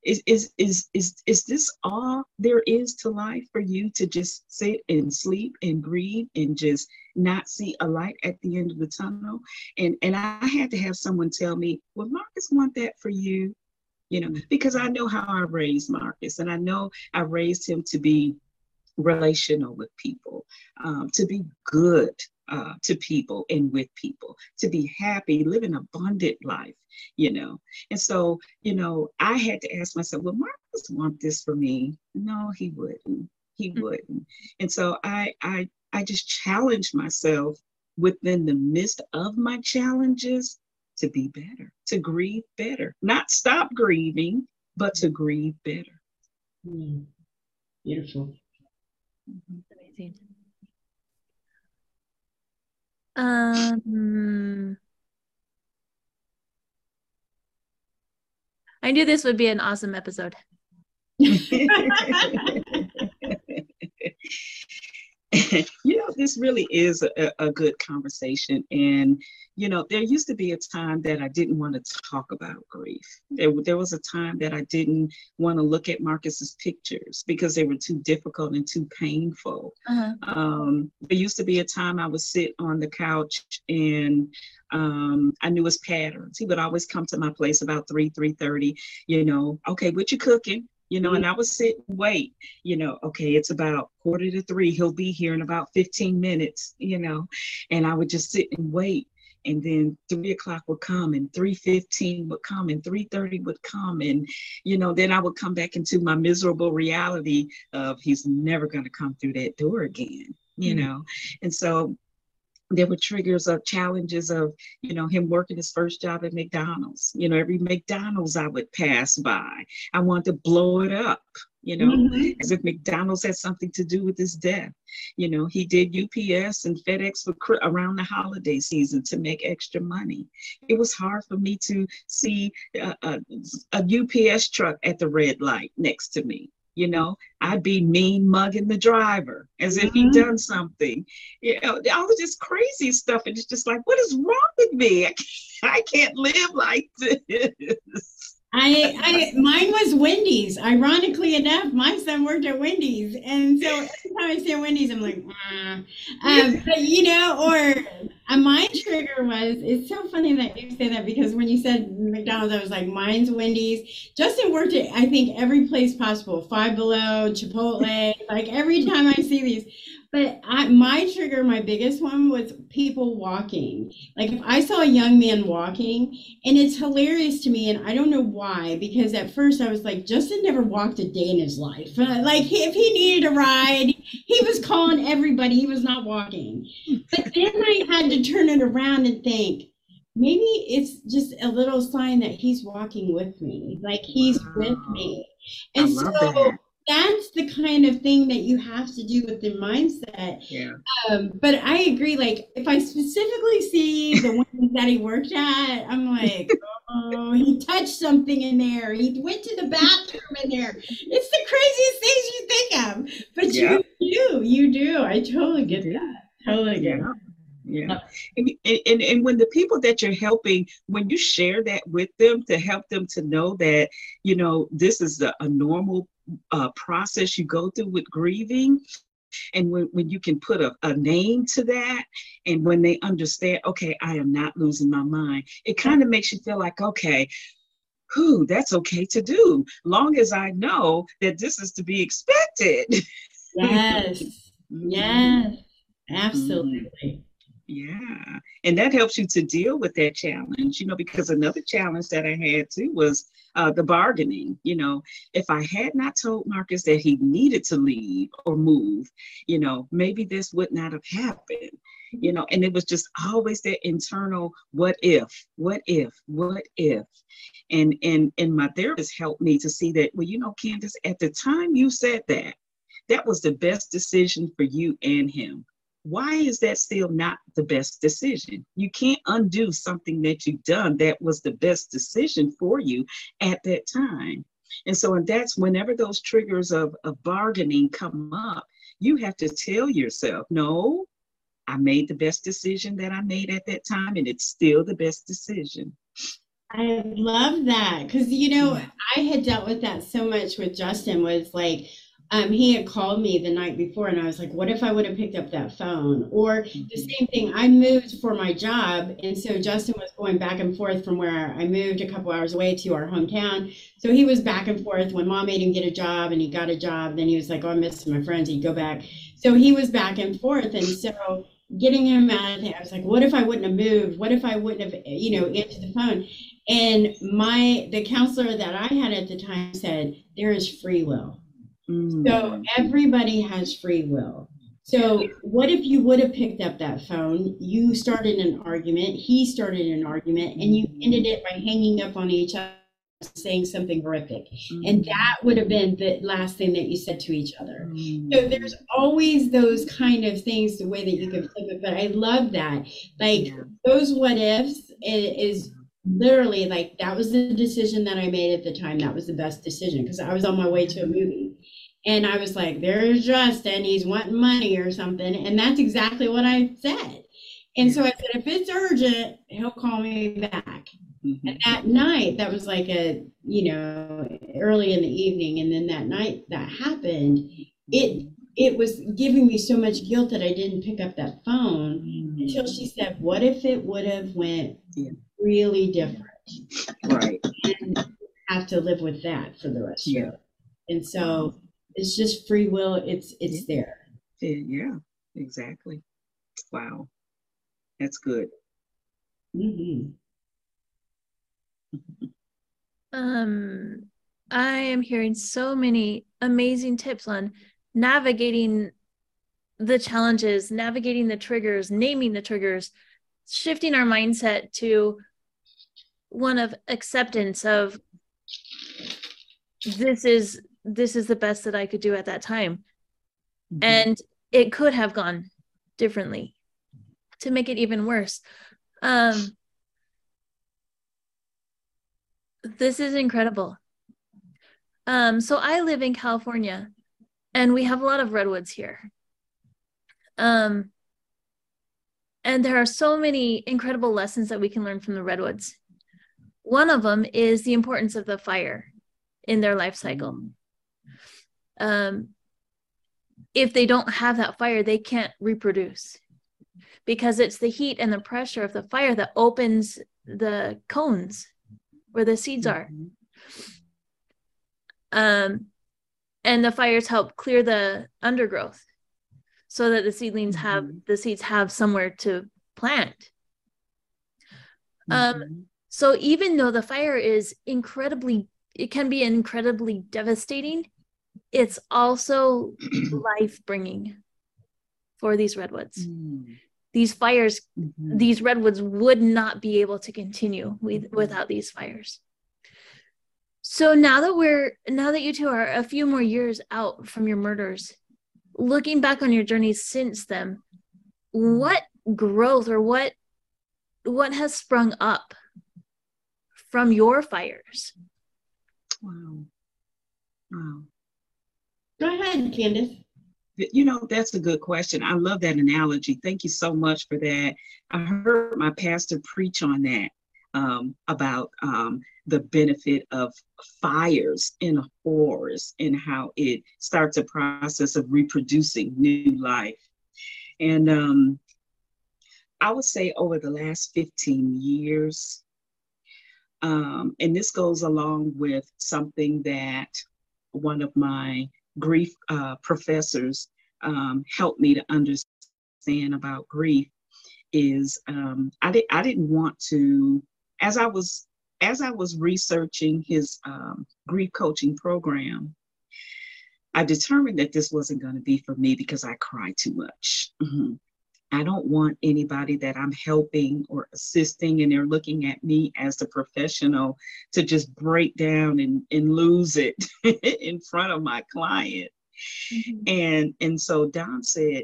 Is, is, is, is, is this all there is to life for you to just sit and sleep and grieve and just not see a light at the end of the tunnel? And, and I had to have someone tell me, well, Marcus want that for you, you know, because I know how I raised Marcus, and I know I raised him to be relational with people, um, to be good uh, to people and with people, to be happy, live an abundant life, you know. And so, you know, I had to ask myself, well, Marcus want this for me? No, he wouldn't. He wouldn't. And so I, I, I just challenged myself within the midst of my challenges to be better, to grieve better, not stop grieving, but to grieve better. Mm. Beautiful. Mm-hmm. Amazing. Um, I knew this would be an awesome episode. You know, this really is a, a good conversation. And, you know, there used to be a time that I didn't want to talk about grief. There, there was a time that I didn't want to look at Marcus's pictures because they were too difficult and too painful. Uh-huh. Um, there used to be a time I would sit on the couch and um, I knew his patterns. He would always come to my place about three, three thirty, you know, okay, what you cooking? You know, and I would sit and wait, you know, okay, it's about quarter to three. He'll be here in about fifteen minutes, you know, and I would just sit and wait. And then three o'clock would come and three fifteen would come and three thirty would come. And, you know, then I would come back into my miserable reality of he's never going to come through that door again, you mm-hmm. know. And so there were triggers of challenges of, you know, him working his first job at McDonald's. You know, every McDonald's I would pass by, I wanted to blow it up, you know, mm-hmm. as if McDonald's had something to do with his death. You know, he did U P S and FedEx for cr- around the holiday season to make extra money. It was hard for me to see a, a, a U P S truck at the red light next to me. You know, I'd be mean mugging the driver as if he'd done something. You know, all of this crazy stuff. And it's just like, what is wrong with me? I can't, I can't live like this. I, I, mine was Wendy's. Ironically enough, my son worked at Wendy's. And so every time I see Wendy's, I'm like, ah. Um, but you know, or my trigger was, it's so funny that you say that because when you said McDonald's, I was like, mine's Wendy's. Justin worked at, I think, every place possible, Five Below, Chipotle, like every time I see these. But I, my trigger, my biggest one was people walking. Like if I saw a young man walking, and it's hilarious to me, and I don't know why, because at first I was like, Justin never walked a day in his life. Like if he needed a ride, he was calling everybody, he was not walking. But then I had to turn it around and think, maybe it's just a little sign that he's walking with me, like he's wow. with me. And I love so. That. That's the kind of thing that you have to do with the mindset. Yeah. Um, but I agree. Like if I specifically see the ones that he worked at, I'm like, oh, he touched something in there. He went to the bathroom in there. It's the craziest things you think of, but yeah. you do, you do. I totally get that. Totally get yeah. that. Yeah. And, and and when the people that you're helping, when you share that with them to help them to know that, you know, this is a, a normal uh, process you go through with grieving. And when, when you can put a, a name to that, and when they understand, okay, I am not losing my mind, it kind of makes you feel like, okay, whew, that's okay to do, long as I know that this is to be expected. Yes. Yes. Absolutely. Mm. Yeah. And that helps you to deal with that challenge, you know, because another challenge that I had too was uh, the bargaining. You know, if I had not told Marcus that he needed to leave or move, you know, maybe this would not have happened, you know, and it was just always that internal, what if, what if, what if. And, and, and my therapist helped me to see that, well, you know, Candace, at the time you said that, that was the best decision for you and him. Why is that still not the best decision? You can't undo something that you've done that was the best decision for you at that time. And so, and that's whenever those triggers of, of bargaining come up, you have to tell yourself, no, I made the best decision that I made at that time, and it's still the best decision. I love that, because, you know, I had dealt with that so much with Justin. Was like, Um, he had called me the night before, and I was like, what if I would have picked up that phone? Or the same thing, I moved for my job, and so Justin was going back and forth from where I moved a couple hours away to our hometown. So he was back and forth. When Mom made him get a job, and he got a job, then he was like, oh, I miss my friends, he'd go back. So he was back and forth, and so getting him out of there, I was like, what if I wouldn't have moved? What if I wouldn't have, you know, answered the phone? And my the counselor that I had at the time said, there is free will. So everybody has free will. So what if you would have picked up that phone? You started an argument, he started an argument, and you ended it by hanging up on each other, saying something horrific. Mm-hmm. And that would have been the last thing that you said to each other. Mm-hmm. So there's always those kind of things, the way that you can flip it. But I love that. Like yeah. those what ifs is literally, like, that was the decision that I made at the time. That was the best decision, because I was on my way to a movie and I was like, there's Justin, he's wanting money or something. And that's exactly what I said. And so I said, if it's urgent, he'll call me back. Mm-hmm. And that night, that was like a, you know, early in the evening. And then that night that happened, it it was giving me so much guilt that I didn't pick up that phone mm-hmm. until she said, what if it would have went yeah. really different? Right. And you have to live with that for the rest yeah. of it. And so it's just free will. It's, it's yeah. there. Yeah, exactly. Wow. That's good. Mm-hmm. Um, I am hearing so many amazing tips on navigating the challenges, navigating the triggers, naming the triggers, shifting our mindset to one of acceptance of this is this is the best that I could do at that time. Mm-hmm. And it could have gone differently to make it even worse. Um, This is incredible. Um, so I live in California and we have a lot of redwoods here. Um, and there are so many incredible lessons that we can learn from the redwoods. One of them is the importance of the fire in their life cycle. Um, if they don't have that fire, they can't reproduce because it's the heat and the pressure of the fire that opens the cones where the seeds are. Um, and the fires help clear the undergrowth so that the seedlings have, the seeds have somewhere to plant. Um, mm-hmm. So even though the fire is incredibly, it can be incredibly devastating, it's also life-bringing for these redwoods. Mm. These fires, mm-hmm. these redwoods would not be able to continue with, without these fires. So now that we're, now that you two are a few more years out from your murders, looking back on your journey since then, what growth or what, what has sprung up from your fires? Wow. Wow. Go ahead, Candace. You know, that's a good question. I love that analogy. Thank you so much for that. I heard my pastor preach on that um, about um, the benefit of fires in a forest and how it starts a process of reproducing new life. And um, I would say over the last fifteen years, um, and this goes along with something that one of my grief uh, professors um, helped me to understand about grief is um, I, di- I didn't want to, as I was as I was researching his um, grief coaching program, I determined that this wasn't going to be for me because I cry too much. Mm-hmm. I don't want anybody that I'm helping or assisting and they're looking at me as the professional to just break down and, and lose it in front of my client. Mm-hmm. And, and so Don said,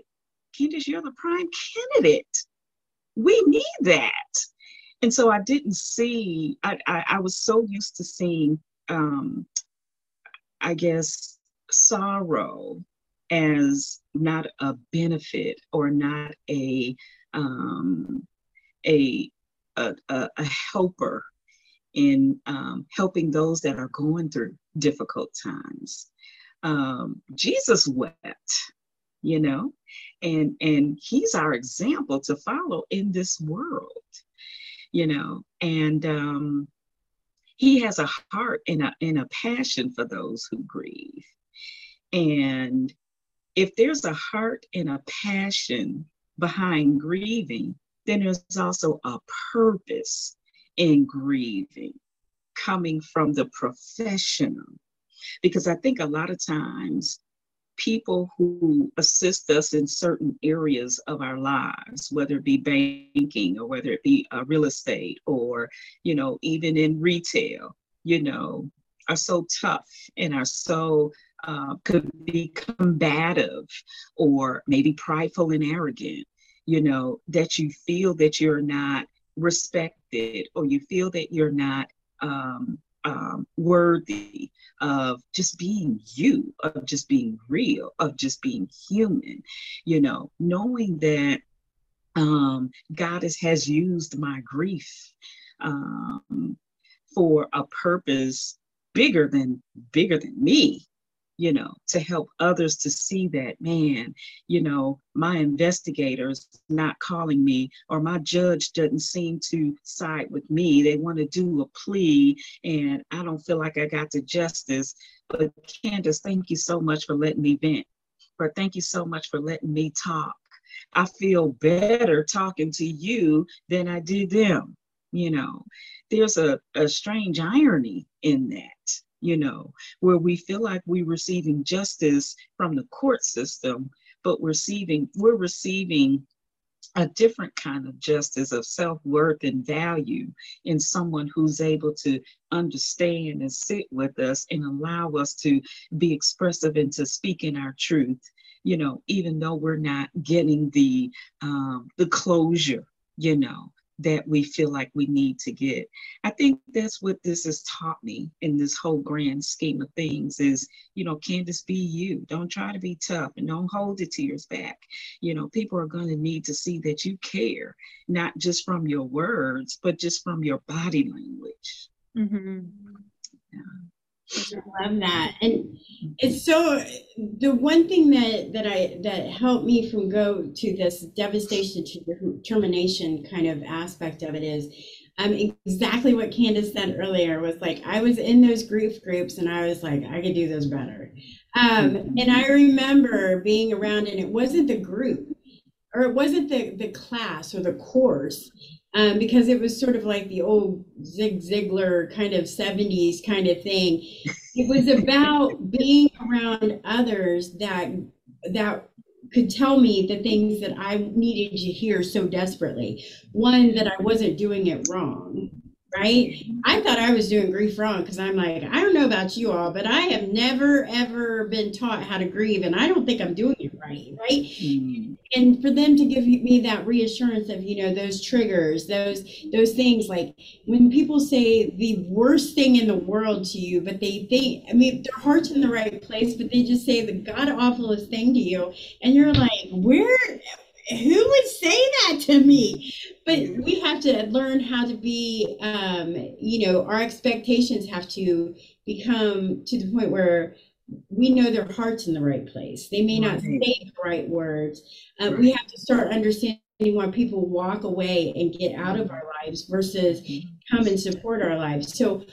Candace, you're the prime candidate. We need that. And so I didn't see, I, I, I was so used to seeing, um, I guess, sorrow as not a benefit or not a um, a, a a helper in um, helping those that are going through difficult times. Um, Jesus wept, you know, and and he's our example to follow in this world, you know, and um, he has a heart and a and a passion for those who grieve, and if there's a heart and a passion behind grieving, then there's also a purpose in grieving coming from the professional. Because I think a lot of times people who assist us in certain areas of our lives, whether it be banking or whether it be uh, real estate or, you know, even in retail, you know, are so tough and are so Uh, could be combative or maybe prideful and arrogant, you know, that you feel that you're not respected, or you feel that you're not um, um, worthy of just being you, of just being real, of just being human, you know, knowing that um, God is, has used my grief um, for a purpose bigger than bigger than me, you know, to help others to see that, man, you know, my investigator's not calling me, or my judge doesn't seem to side with me. They want to do a plea and I don't feel like I got to justice. But Candace, thank you so much for letting me vent, or thank you so much for letting me talk. I feel better talking to you than I did them. You know, there's a, a strange irony in that, you know, where we feel like we're receiving justice from the court system, but we're receiving, we're receiving a different kind of justice of self-worth and value in someone who's able to understand and sit with us and allow us to be expressive and to speak in our truth, you know, even though we're not getting the, um, the closure, you know, that we feel like we need to get. I think that's what this has taught me in this whole grand scheme of things is, you know, Candace, be you. Don't try to be tough and don't hold the tears back. You know, people are going to need to see that you care, not just from your words, but just from your body language. Mm-hmm. Yeah. I love that. And it's so, the one thing that, that I, that helped me from go to this devastation to termination kind of aspect of it is, um, exactly what Candace said earlier was like, I was in those grief groups and I was like, I could do those better. Um, and I remember being around, and it wasn't the group, or it wasn't the, the class or the course. Um, because it was sort of like the old Zig Ziglar kind of seventies kind of thing. It was about being around others that that could tell me the things that I needed to hear so desperately. One, that I wasn't doing it wrong, right? I thought I was doing grief wrong because I'm like, I don't know about you all, but I have never, ever been taught how to grieve, and I don't think I'm doing it right, right? Mm-hmm. And for them to give me that reassurance of, you know, those triggers, those those things, like when people say the worst thing in the world to you, but they think, I mean, their heart's in the right place, but they just say the god-awfulest thing to you, and you're like, where, who would say that to me? But we have to learn how to be, um, you know, our expectations have to become to the point where we know their heart's in the right place. They may not say the right words. Uh, we have to start understanding why people walk away and get out of our lives versus come and support our lives. So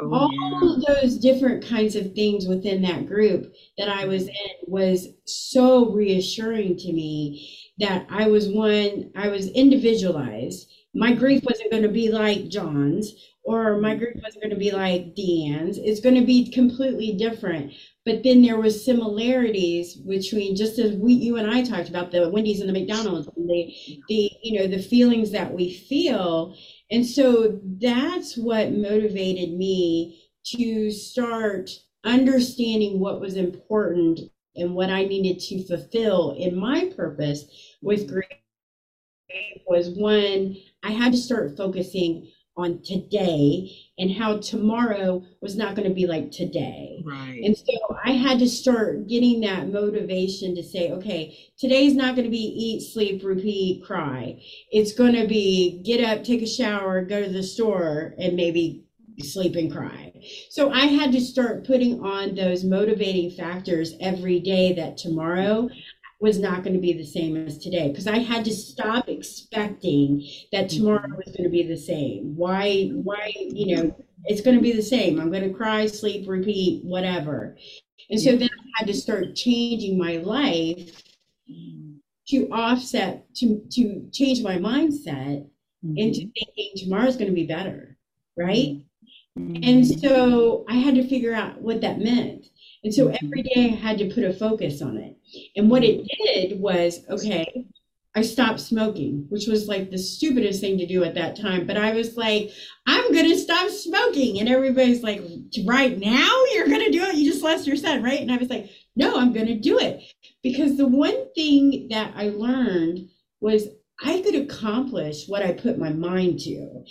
all of those different kinds of things within that group that I was in was so reassuring to me that I was one, I was individualized. My grief wasn't going to be like John's, or my grief wasn't going to be like Deanne's. It's going to be completely different. But then there was similarities between, just as we, you and I talked about the Wendy's and the McDonald's, and the, the, you know, the feelings that we feel. And so that's what motivated me to start understanding what was important and what I needed to fulfill in my purpose with grief. Was one, I had to start focusing on today and how tomorrow was not going to be like today. Right. And so I had to start getting that motivation to say, okay, today's not going to be eat, sleep, repeat, cry. It's going to be get up, take a shower, go to the store, and maybe sleep and cry. So I had to start putting on those motivating factors every day that tomorrow was not going to be the same as today, because I had to stop expecting that tomorrow was going to be the same. Why, why, you know, it's going to be the same. I'm going to cry, sleep, repeat, whatever. And so then I had to start changing my life to offset, to, to change my mindset mm-hmm. into thinking tomorrow's going to be better, right? Mm-hmm. And so I had to figure out what that meant. And so every day I had to put a focus on it. And what it did was, okay, I stopped smoking, which was like the stupidest thing to do at that time. But I was like, I'm going to stop smoking. And everybody's like, right now you're going to do it? You just lost your son, right? And I was like, no, I'm going to do it. Because the one thing that I learned was I could accomplish what I put my mind to. And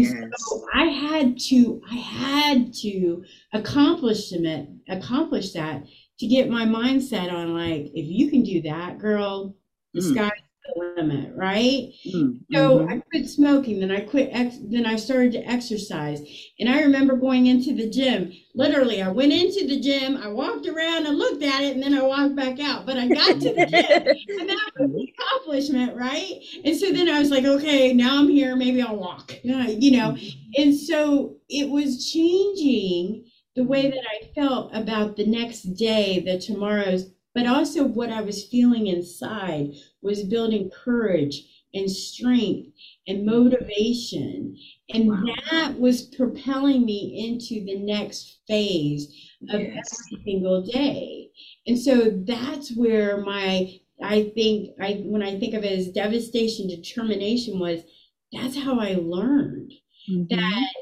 yes. so I had to, I had to accomplish it, accomplish that to get my mindset on, like, if you can do that, girl, the mm. sky's the limit, right? Mm. So mm-hmm. I quit smoking, then I quit, ex- then I started to exercise. And I remember going into the gym, literally, I went into the gym, I walked around and looked at it, and then I walked back out, but I got to the gym, and that was the accomplishment, right? And so then I was like, okay, now I'm here, maybe I'll walk, you know? And so it was changing the way that I felt about the next day, the tomorrows, but also what I was feeling inside was building courage and strength and motivation. And wow. that was propelling me into the next phase of yes. every single day. And so that's where my, I think, I when I think of it as devastation, determination was, that's how I learned mm-hmm. that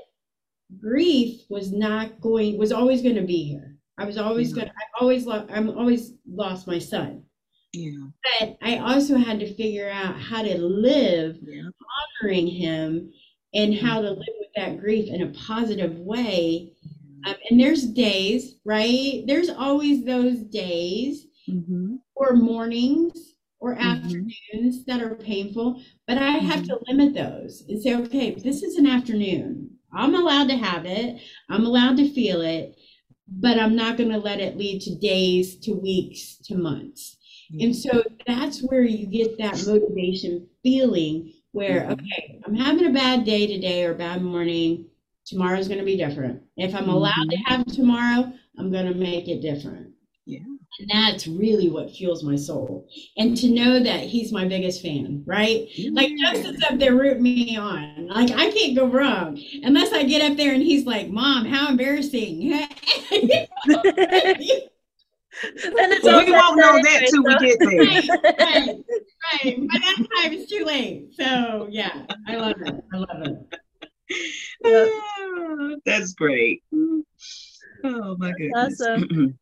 grief was not going, was always going to be here. I was always yeah. going to, I always lost, I'm always lost my son. Yeah. But I also had to figure out how to live yeah. honoring him and yeah. how to live with that grief in a positive way. Yeah. Um, and there's days, right? There's always those days mm-hmm. or mornings or mm-hmm. afternoons that are painful, but I mm-hmm. have to limit those and say, okay, this is an afternoon. I'm allowed to have it. I'm allowed to feel it, but I'm not going to let it lead to days, to weeks, to months. Mm-hmm. And so that's where you get that motivation feeling where, mm-hmm. okay, I'm having a bad day today or a bad morning. Tomorrow's going to be different. If I'm allowed mm-hmm. to have tomorrow, I'm going to make it different. Yeah. And that's really what fuels my soul. And to know that he's my biggest fan, right? Yeah. Like Justin's up there rooting me on. Like I can't go wrong unless I get up there and he's like, Mom, how embarrassing. Then it's well, we won't know that till we get there. Right, right, right. By that time it's too late. So yeah, I love it. I love it. Yep. Oh, that's great. Oh my goodness. Awesome.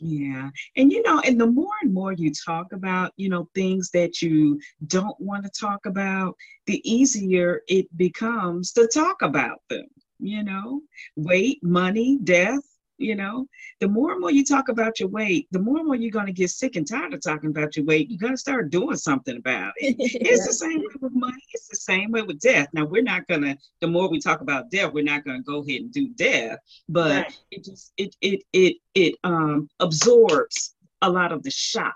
Yeah. And, you know, and the more and more you talk about, you know, things that you don't want to talk about, the easier it becomes to talk about them, you know, weight, money, death, you know, the more and more you talk about your weight, the more and more you're going to get sick and tired of talking about your weight. You got to start doing something about it. It's yeah. the same way with money. It's the same way with death. Now, we're not going to, the more we talk about death, we're not going to go ahead and do death, but right. it just, it, it, it, it um, absorbs a lot of the shock,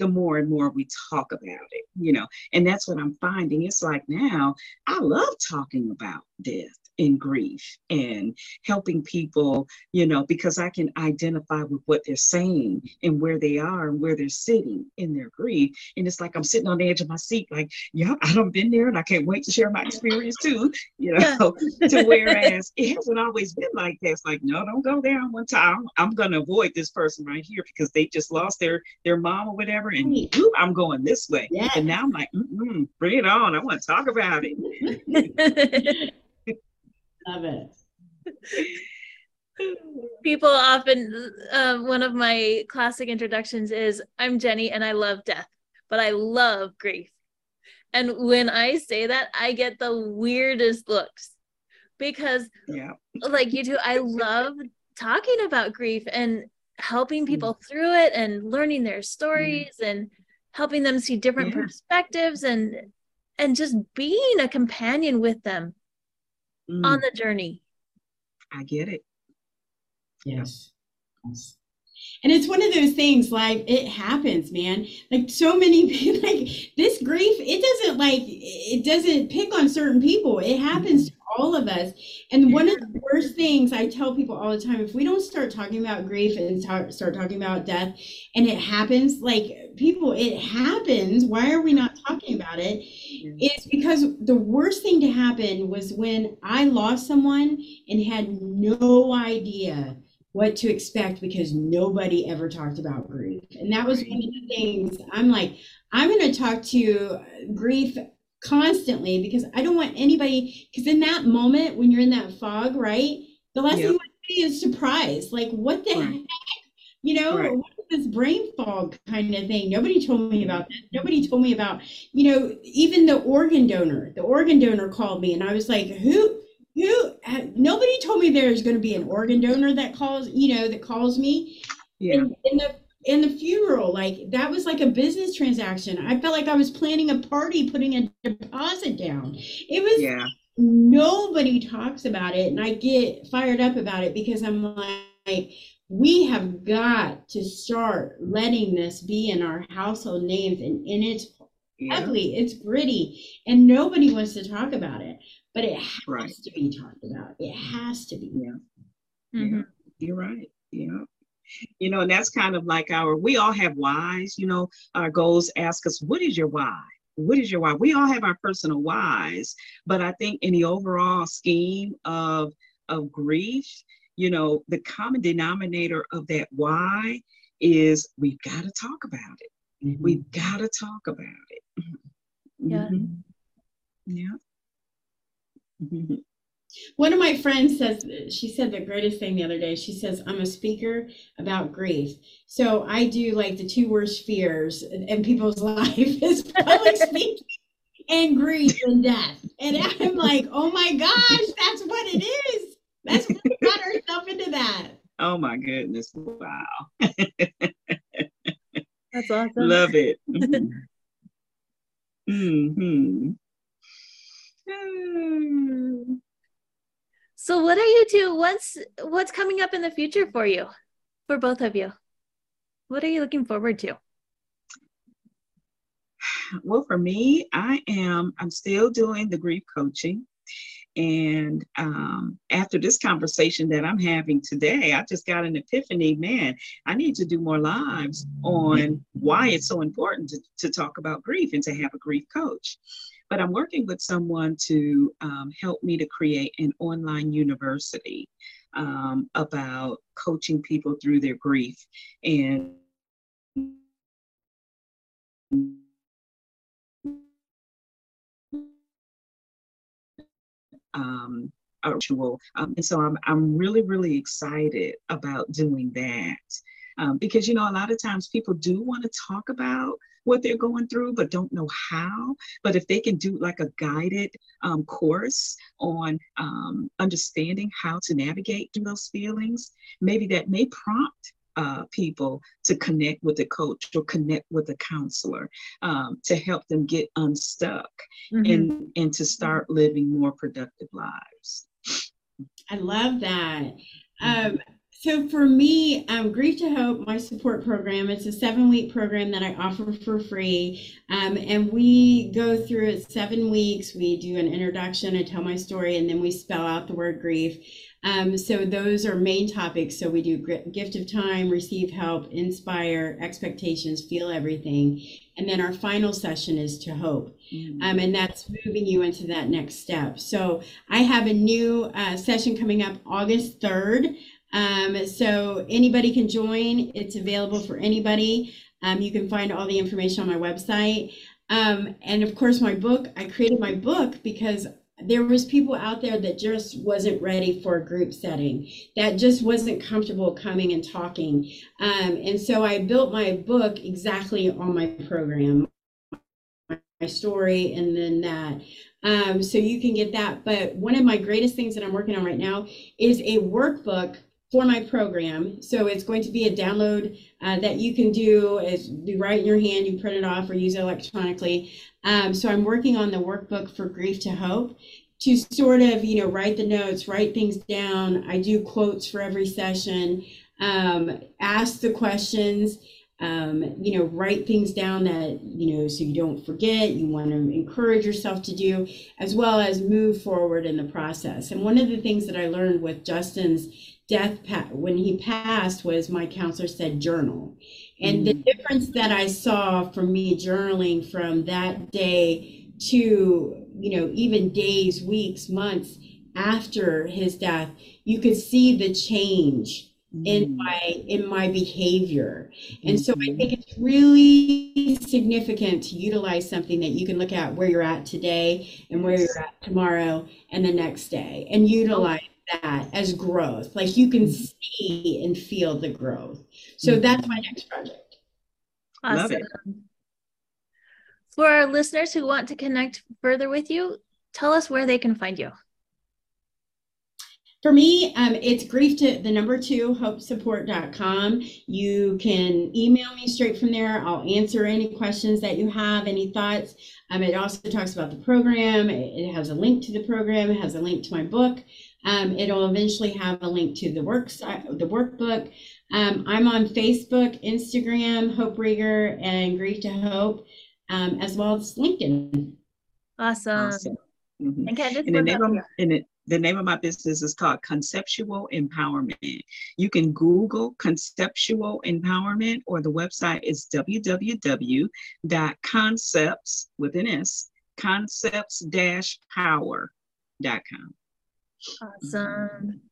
the more and more we talk about it, you know, and that's what I'm finding. It's like now I love talking about death and grief and helping people, you know, because I can identify with what they're saying and where they are and where they're sitting in their grief. And it's like I'm sitting on the edge of my seat, like, yeah, I've been there and I can't wait to share my experience too, you know, to whereas it hasn't always been like that. It's like, no, don't go there one time. I'm going to avoid this person right here because they just lost their, their mom or whatever. And ooh, I'm going this way. Yeah. And now I'm like, mm-mm, bring it on. I want to talk about it. Love it. People often, um, one of my classic introductions is, I'm Jenny and I love death, but I love grief. And when I say that, I get the weirdest looks because yeah. like you do, I love talking about grief and helping people mm. through it and learning their stories mm. and helping them see different yeah. perspectives and, and just being a companion with them. Mm. On the journey. I get it. Yes. yes. And it's one of those things, like, it happens, man. Like, so many, like, this grief, it doesn't, like, it doesn't pick on certain people. It happens mm. to all of us. And one of the worst things I tell people all the time, if we don't start talking about grief and ta- start talking about death, and it happens, like, people, it happens. Why are we not talking about it? It's because the worst thing to happen was when I lost someone and had no idea what to expect because nobody ever talked about grief. And that was one of the things I'm like, I'm going to talk to grief constantly because I don't want anybody, because in that moment when you're in that fog, right, the last yep. thing you want to be is surprised. Like, what the right. heck? You know, right. what is this brain fog kind of thing. Nobody told me about that. Nobody told me about, you know, even the organ donor, the organ donor called me and I was like, who, who, nobody told me there's going to be an organ donor that calls, you know, that calls me. Yeah. And, and the, and the funeral, like that was like a business transaction. I felt like I was planning a party, putting a deposit down. It was, yeah. Nobody talks about it. And I get fired up about it because I'm like, we have got to start letting this be in our household names, and, and it's yeah. ugly, it's gritty, and nobody wants to talk about it, but it has right. to be talked about. It has to be. Yeah. Mm-hmm. Yeah. You're right. Yeah. You know, and that's kind of like our, we all have whys, you know, our goals ask us, what is your why? What is your why? We all have our personal whys, but I think in the overall scheme of, of grief, you know, the common denominator of that why is we've got to talk about it. Mm-hmm. We've got to talk about it. Yeah. Mm-hmm. Yeah. Mm-hmm. One of my friends says, she said the greatest thing the other day, she says, I'm a speaker about grief. So I do like the two worst fears in people's life is public speaking and grief and death. And I'm like, oh my gosh, that's what it is. That's what we got ourselves into that. Oh my goodness. Wow. That's awesome. Love it. Mm-hmm. Mm-hmm. So what are you two, what's, what's coming up in the future for you, for both of you? What are you looking forward to? Well, for me, I am, I'm still doing the grief coaching. And um, after this conversation that I'm having today, I just got an epiphany, man, I need to do more lives on why it's so important to, to talk about grief and to have a grief coach. But I'm working with someone to um, help me to create an online university um, about coaching people through their grief and um, ritual. Um, and so I'm, I'm really, really excited about doing that. Um, because, you know, a lot of times people do want to talk about what they're going through, but don't know how. But if they can do like a guided um, course on um, understanding how to navigate through those feelings, maybe that may prompt uh, people to connect with a coach or connect with a counselor um, to help them get unstuck mm-hmm. and, and to start living more productive lives. I love that. Um, So for me, um, Grief to Hope, my support program, it's a seven-week program that I offer for free, um, and we go through it seven weeks. We do an introduction, I tell my story, and then we spell out the word grief. Um, so those are main topics. So we do gift of time, receive help, inspire, expectations, feel everything. And then our final session is to hope. Mm-hmm. Um, and that's moving you into that next step. So I have a new uh, session coming up August third. Um, so anybody can join. It's available for anybody. Um, you can find all the information on my website. Um, and of course, my book, I created my book because there was people out there that just wasn't ready for a group setting, that just wasn't comfortable coming and talking. Um, and so I built my book exactly on my program, my story, and then that. Um, so you can get that. But one of my greatest things that I'm working on right now is a workbook for my program. So it's going to be a download uh, that you can do is do right in your hand, you print it off or use it electronically. Um, so I'm working on the workbook for Grief to Hope to sort of, you know, write the notes, write things down. I do quotes for every session, um, ask the questions, um, you know, write things down that, you know, so you don't forget, you want to encourage yourself to do, as well as move forward in the process. And one of the things that I learned with Justin's death when he passed was my counselor said journal, and mm-hmm. the difference that I saw from me journaling from that day to, you know, even days, weeks, months after his death, you could see the change mm-hmm. in my in my behavior. Mm-hmm. And so I think it's really significant to utilize something that you can look at where you're at today and where you're at tomorrow and the next day and utilize that as growth. Like you can see and feel the growth. So mm-hmm. that's my next project. Awesome. Love it. For our listeners who want to connect further with you, tell us where they can find you. For me, um, it's grief to the number two, hope support dot com. You can email me straight from there. I'll answer any questions that you have, any thoughts. Um, it also talks about the program. It, it has a link to the program. It has a link to my book. Um, it'll eventually have a link to the works, uh, the workbook. Um, I'm on Facebook, Instagram, Hope Reger, and Grief to Hope, um, as well as LinkedIn. Awesome. awesome. Mm-hmm. And Candace, and the name of, and it, the name of my business is called Conceptual Empowerment. You can Google Conceptual Empowerment, or the website is w w w dot concepts, with an S, concepts dash power dot com. Awesome.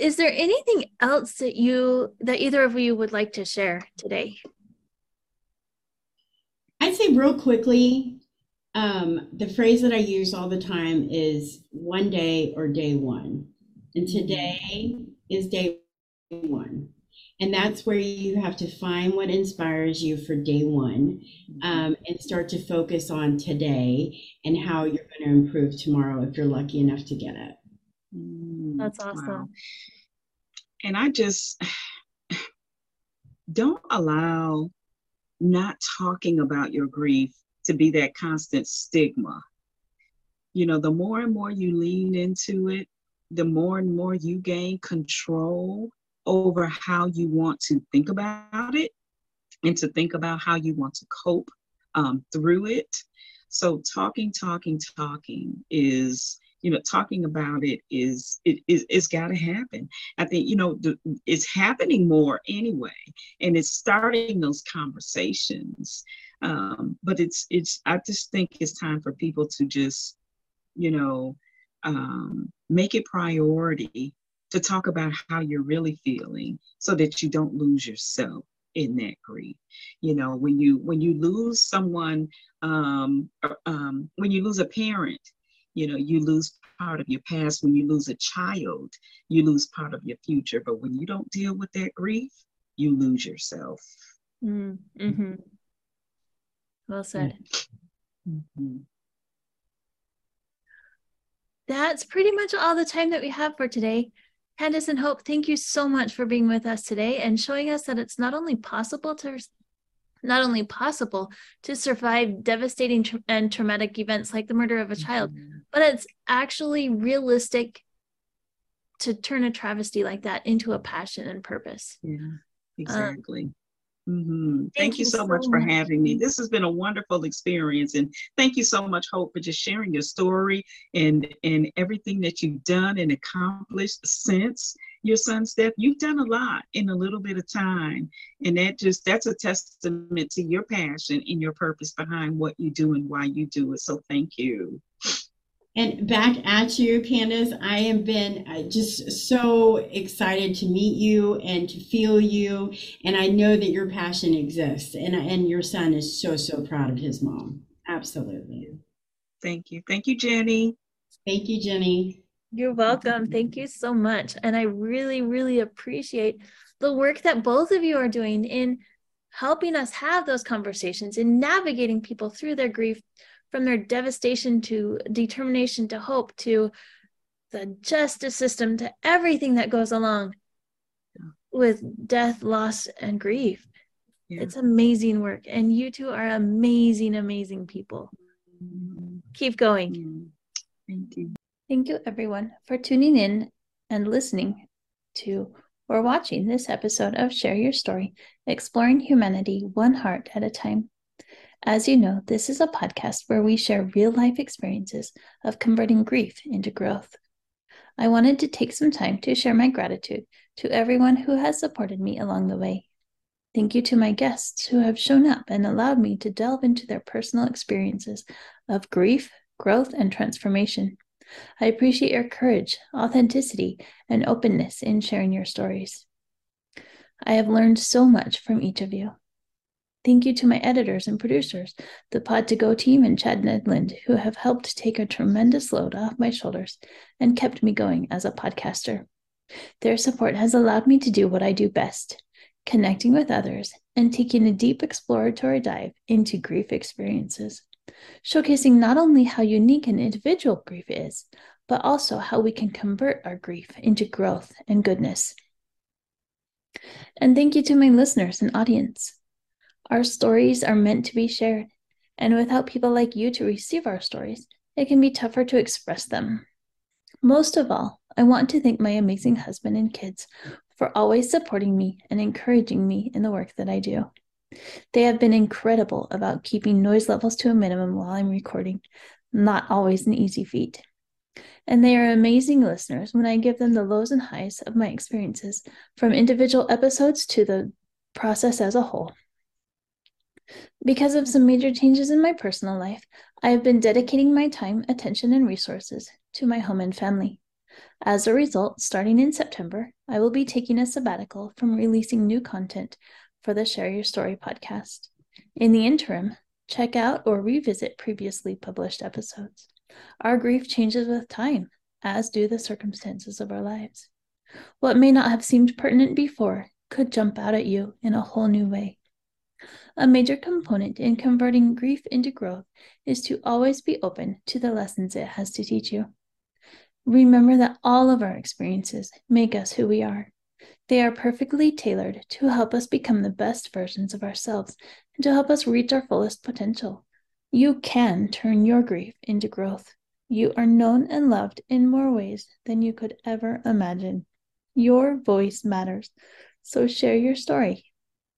Is there anything else that you, that either of you would like to share today? I'd say real quickly, Um, the phrase that I use all the time is one day or day one. And today is day one. And that's where you have to find what inspires you for day one, um, and start to focus on today and how you're going to improve tomorrow if you're lucky enough to get it. That's awesome. Wow. And I just don't allow not talking about your grief to be that constant stigma. You know, the more and more you lean into it, the more and more you gain control over how you want to think about it and to think about how you want to cope um, through it. So talking, talking, talking is, you know, talking about it is, it, it, it's got to happen. I think, you know, the, it's happening more anyway, and it's starting those conversations. Um, but it's, it's, I just think it's time for people to just, you know, um, make it priority to talk about how you're really feeling so that you don't lose yourself in that grief. You know, when you, when you lose someone, um, um, when you lose a parent, you know, you lose part of your past. When you lose a child, you lose part of your future. But when you don't deal with that grief, you lose yourself. Mm-hmm. Well said. Mm-hmm. That's pretty much all the time that we have for today. Candace and Hope, thank you so much for being with us today and showing us that it's not only possible to not only possible to survive devastating tra- and traumatic events like the murder of a child, mm-hmm. but it's actually realistic to turn a travesty like that into a passion and purpose. Yeah, exactly. Um, Mm-hmm. Thank, thank you so, so much, much for having me. This has been a wonderful experience, and thank you so much, Hope, for just sharing your story and and everything that you've done and accomplished since your son's death. You've done a lot in a little bit of time, and that just that's a testament to your passion and your purpose behind what you do and why you do it. So thank you. And back at you, Candace. I have been just so excited to meet you and to feel you. And I know that your passion exists. And, and your son is so, so proud of his mom. Absolutely. Thank you. Thank you, Jenny. Thank you, Jenny. You're welcome. Thank you so much. And I really, really appreciate the work that both of you are doing in helping us have those conversations and navigating people through their grief, from their devastation to determination to hope to the justice system to everything that goes along with death, loss, and grief. Yeah. It's amazing work. And you two are amazing, amazing people. Mm-hmm. Keep going. Mm-hmm. Thank you. Thank you, everyone, for tuning in and listening to or watching this episode of Share Your Story, Exploring Humanity One Heart at a Time. As you know, this is a podcast where we share real-life experiences of converting grief into growth. I wanted to take some time to share my gratitude to everyone who has supported me along the way. Thank you to my guests who have shown up and allowed me to delve into their personal experiences of grief, growth, and transformation. I appreciate your courage, authenticity, and openness in sharing your stories. I have learned so much from each of you. Thank you to my editors and producers, the Pod to Go team and Chad Nedland, who have helped take a tremendous load off my shoulders and kept me going as a podcaster. Their support has allowed me to do what I do best, connecting with others and taking a deep exploratory dive into grief experiences, showcasing not only how unique an individual grief is, but also how we can convert our grief into growth and goodness. And thank you to my listeners and audience. Our stories are meant to be shared, and without people like you to receive our stories, it can be tougher to express them. Most of all, I want to thank my amazing husband and kids for always supporting me and encouraging me in the work that I do. They have been incredible about keeping noise levels to a minimum while I'm recording, not always an easy feat. And they are amazing listeners when I give them the lows and highs of my experiences, from individual episodes to the process as a whole. Because of some major changes in my personal life, I have been dedicating my time, attention, and resources to my home and family. As a result, starting in September, I will be taking a sabbatical from releasing new content for the Share Your Story podcast. In the interim, check out or revisit previously published episodes. Our grief changes with time, as do the circumstances of our lives. What may not have seemed pertinent before could jump out at you in a whole new way. A major component in converting grief into growth is to always be open to the lessons it has to teach you. Remember that all of our experiences make us who we are. They are perfectly tailored to help us become the best versions of ourselves and to help us reach our fullest potential. You can turn your grief into growth. You are known and loved in more ways than you could ever imagine. Your voice matters. So share your story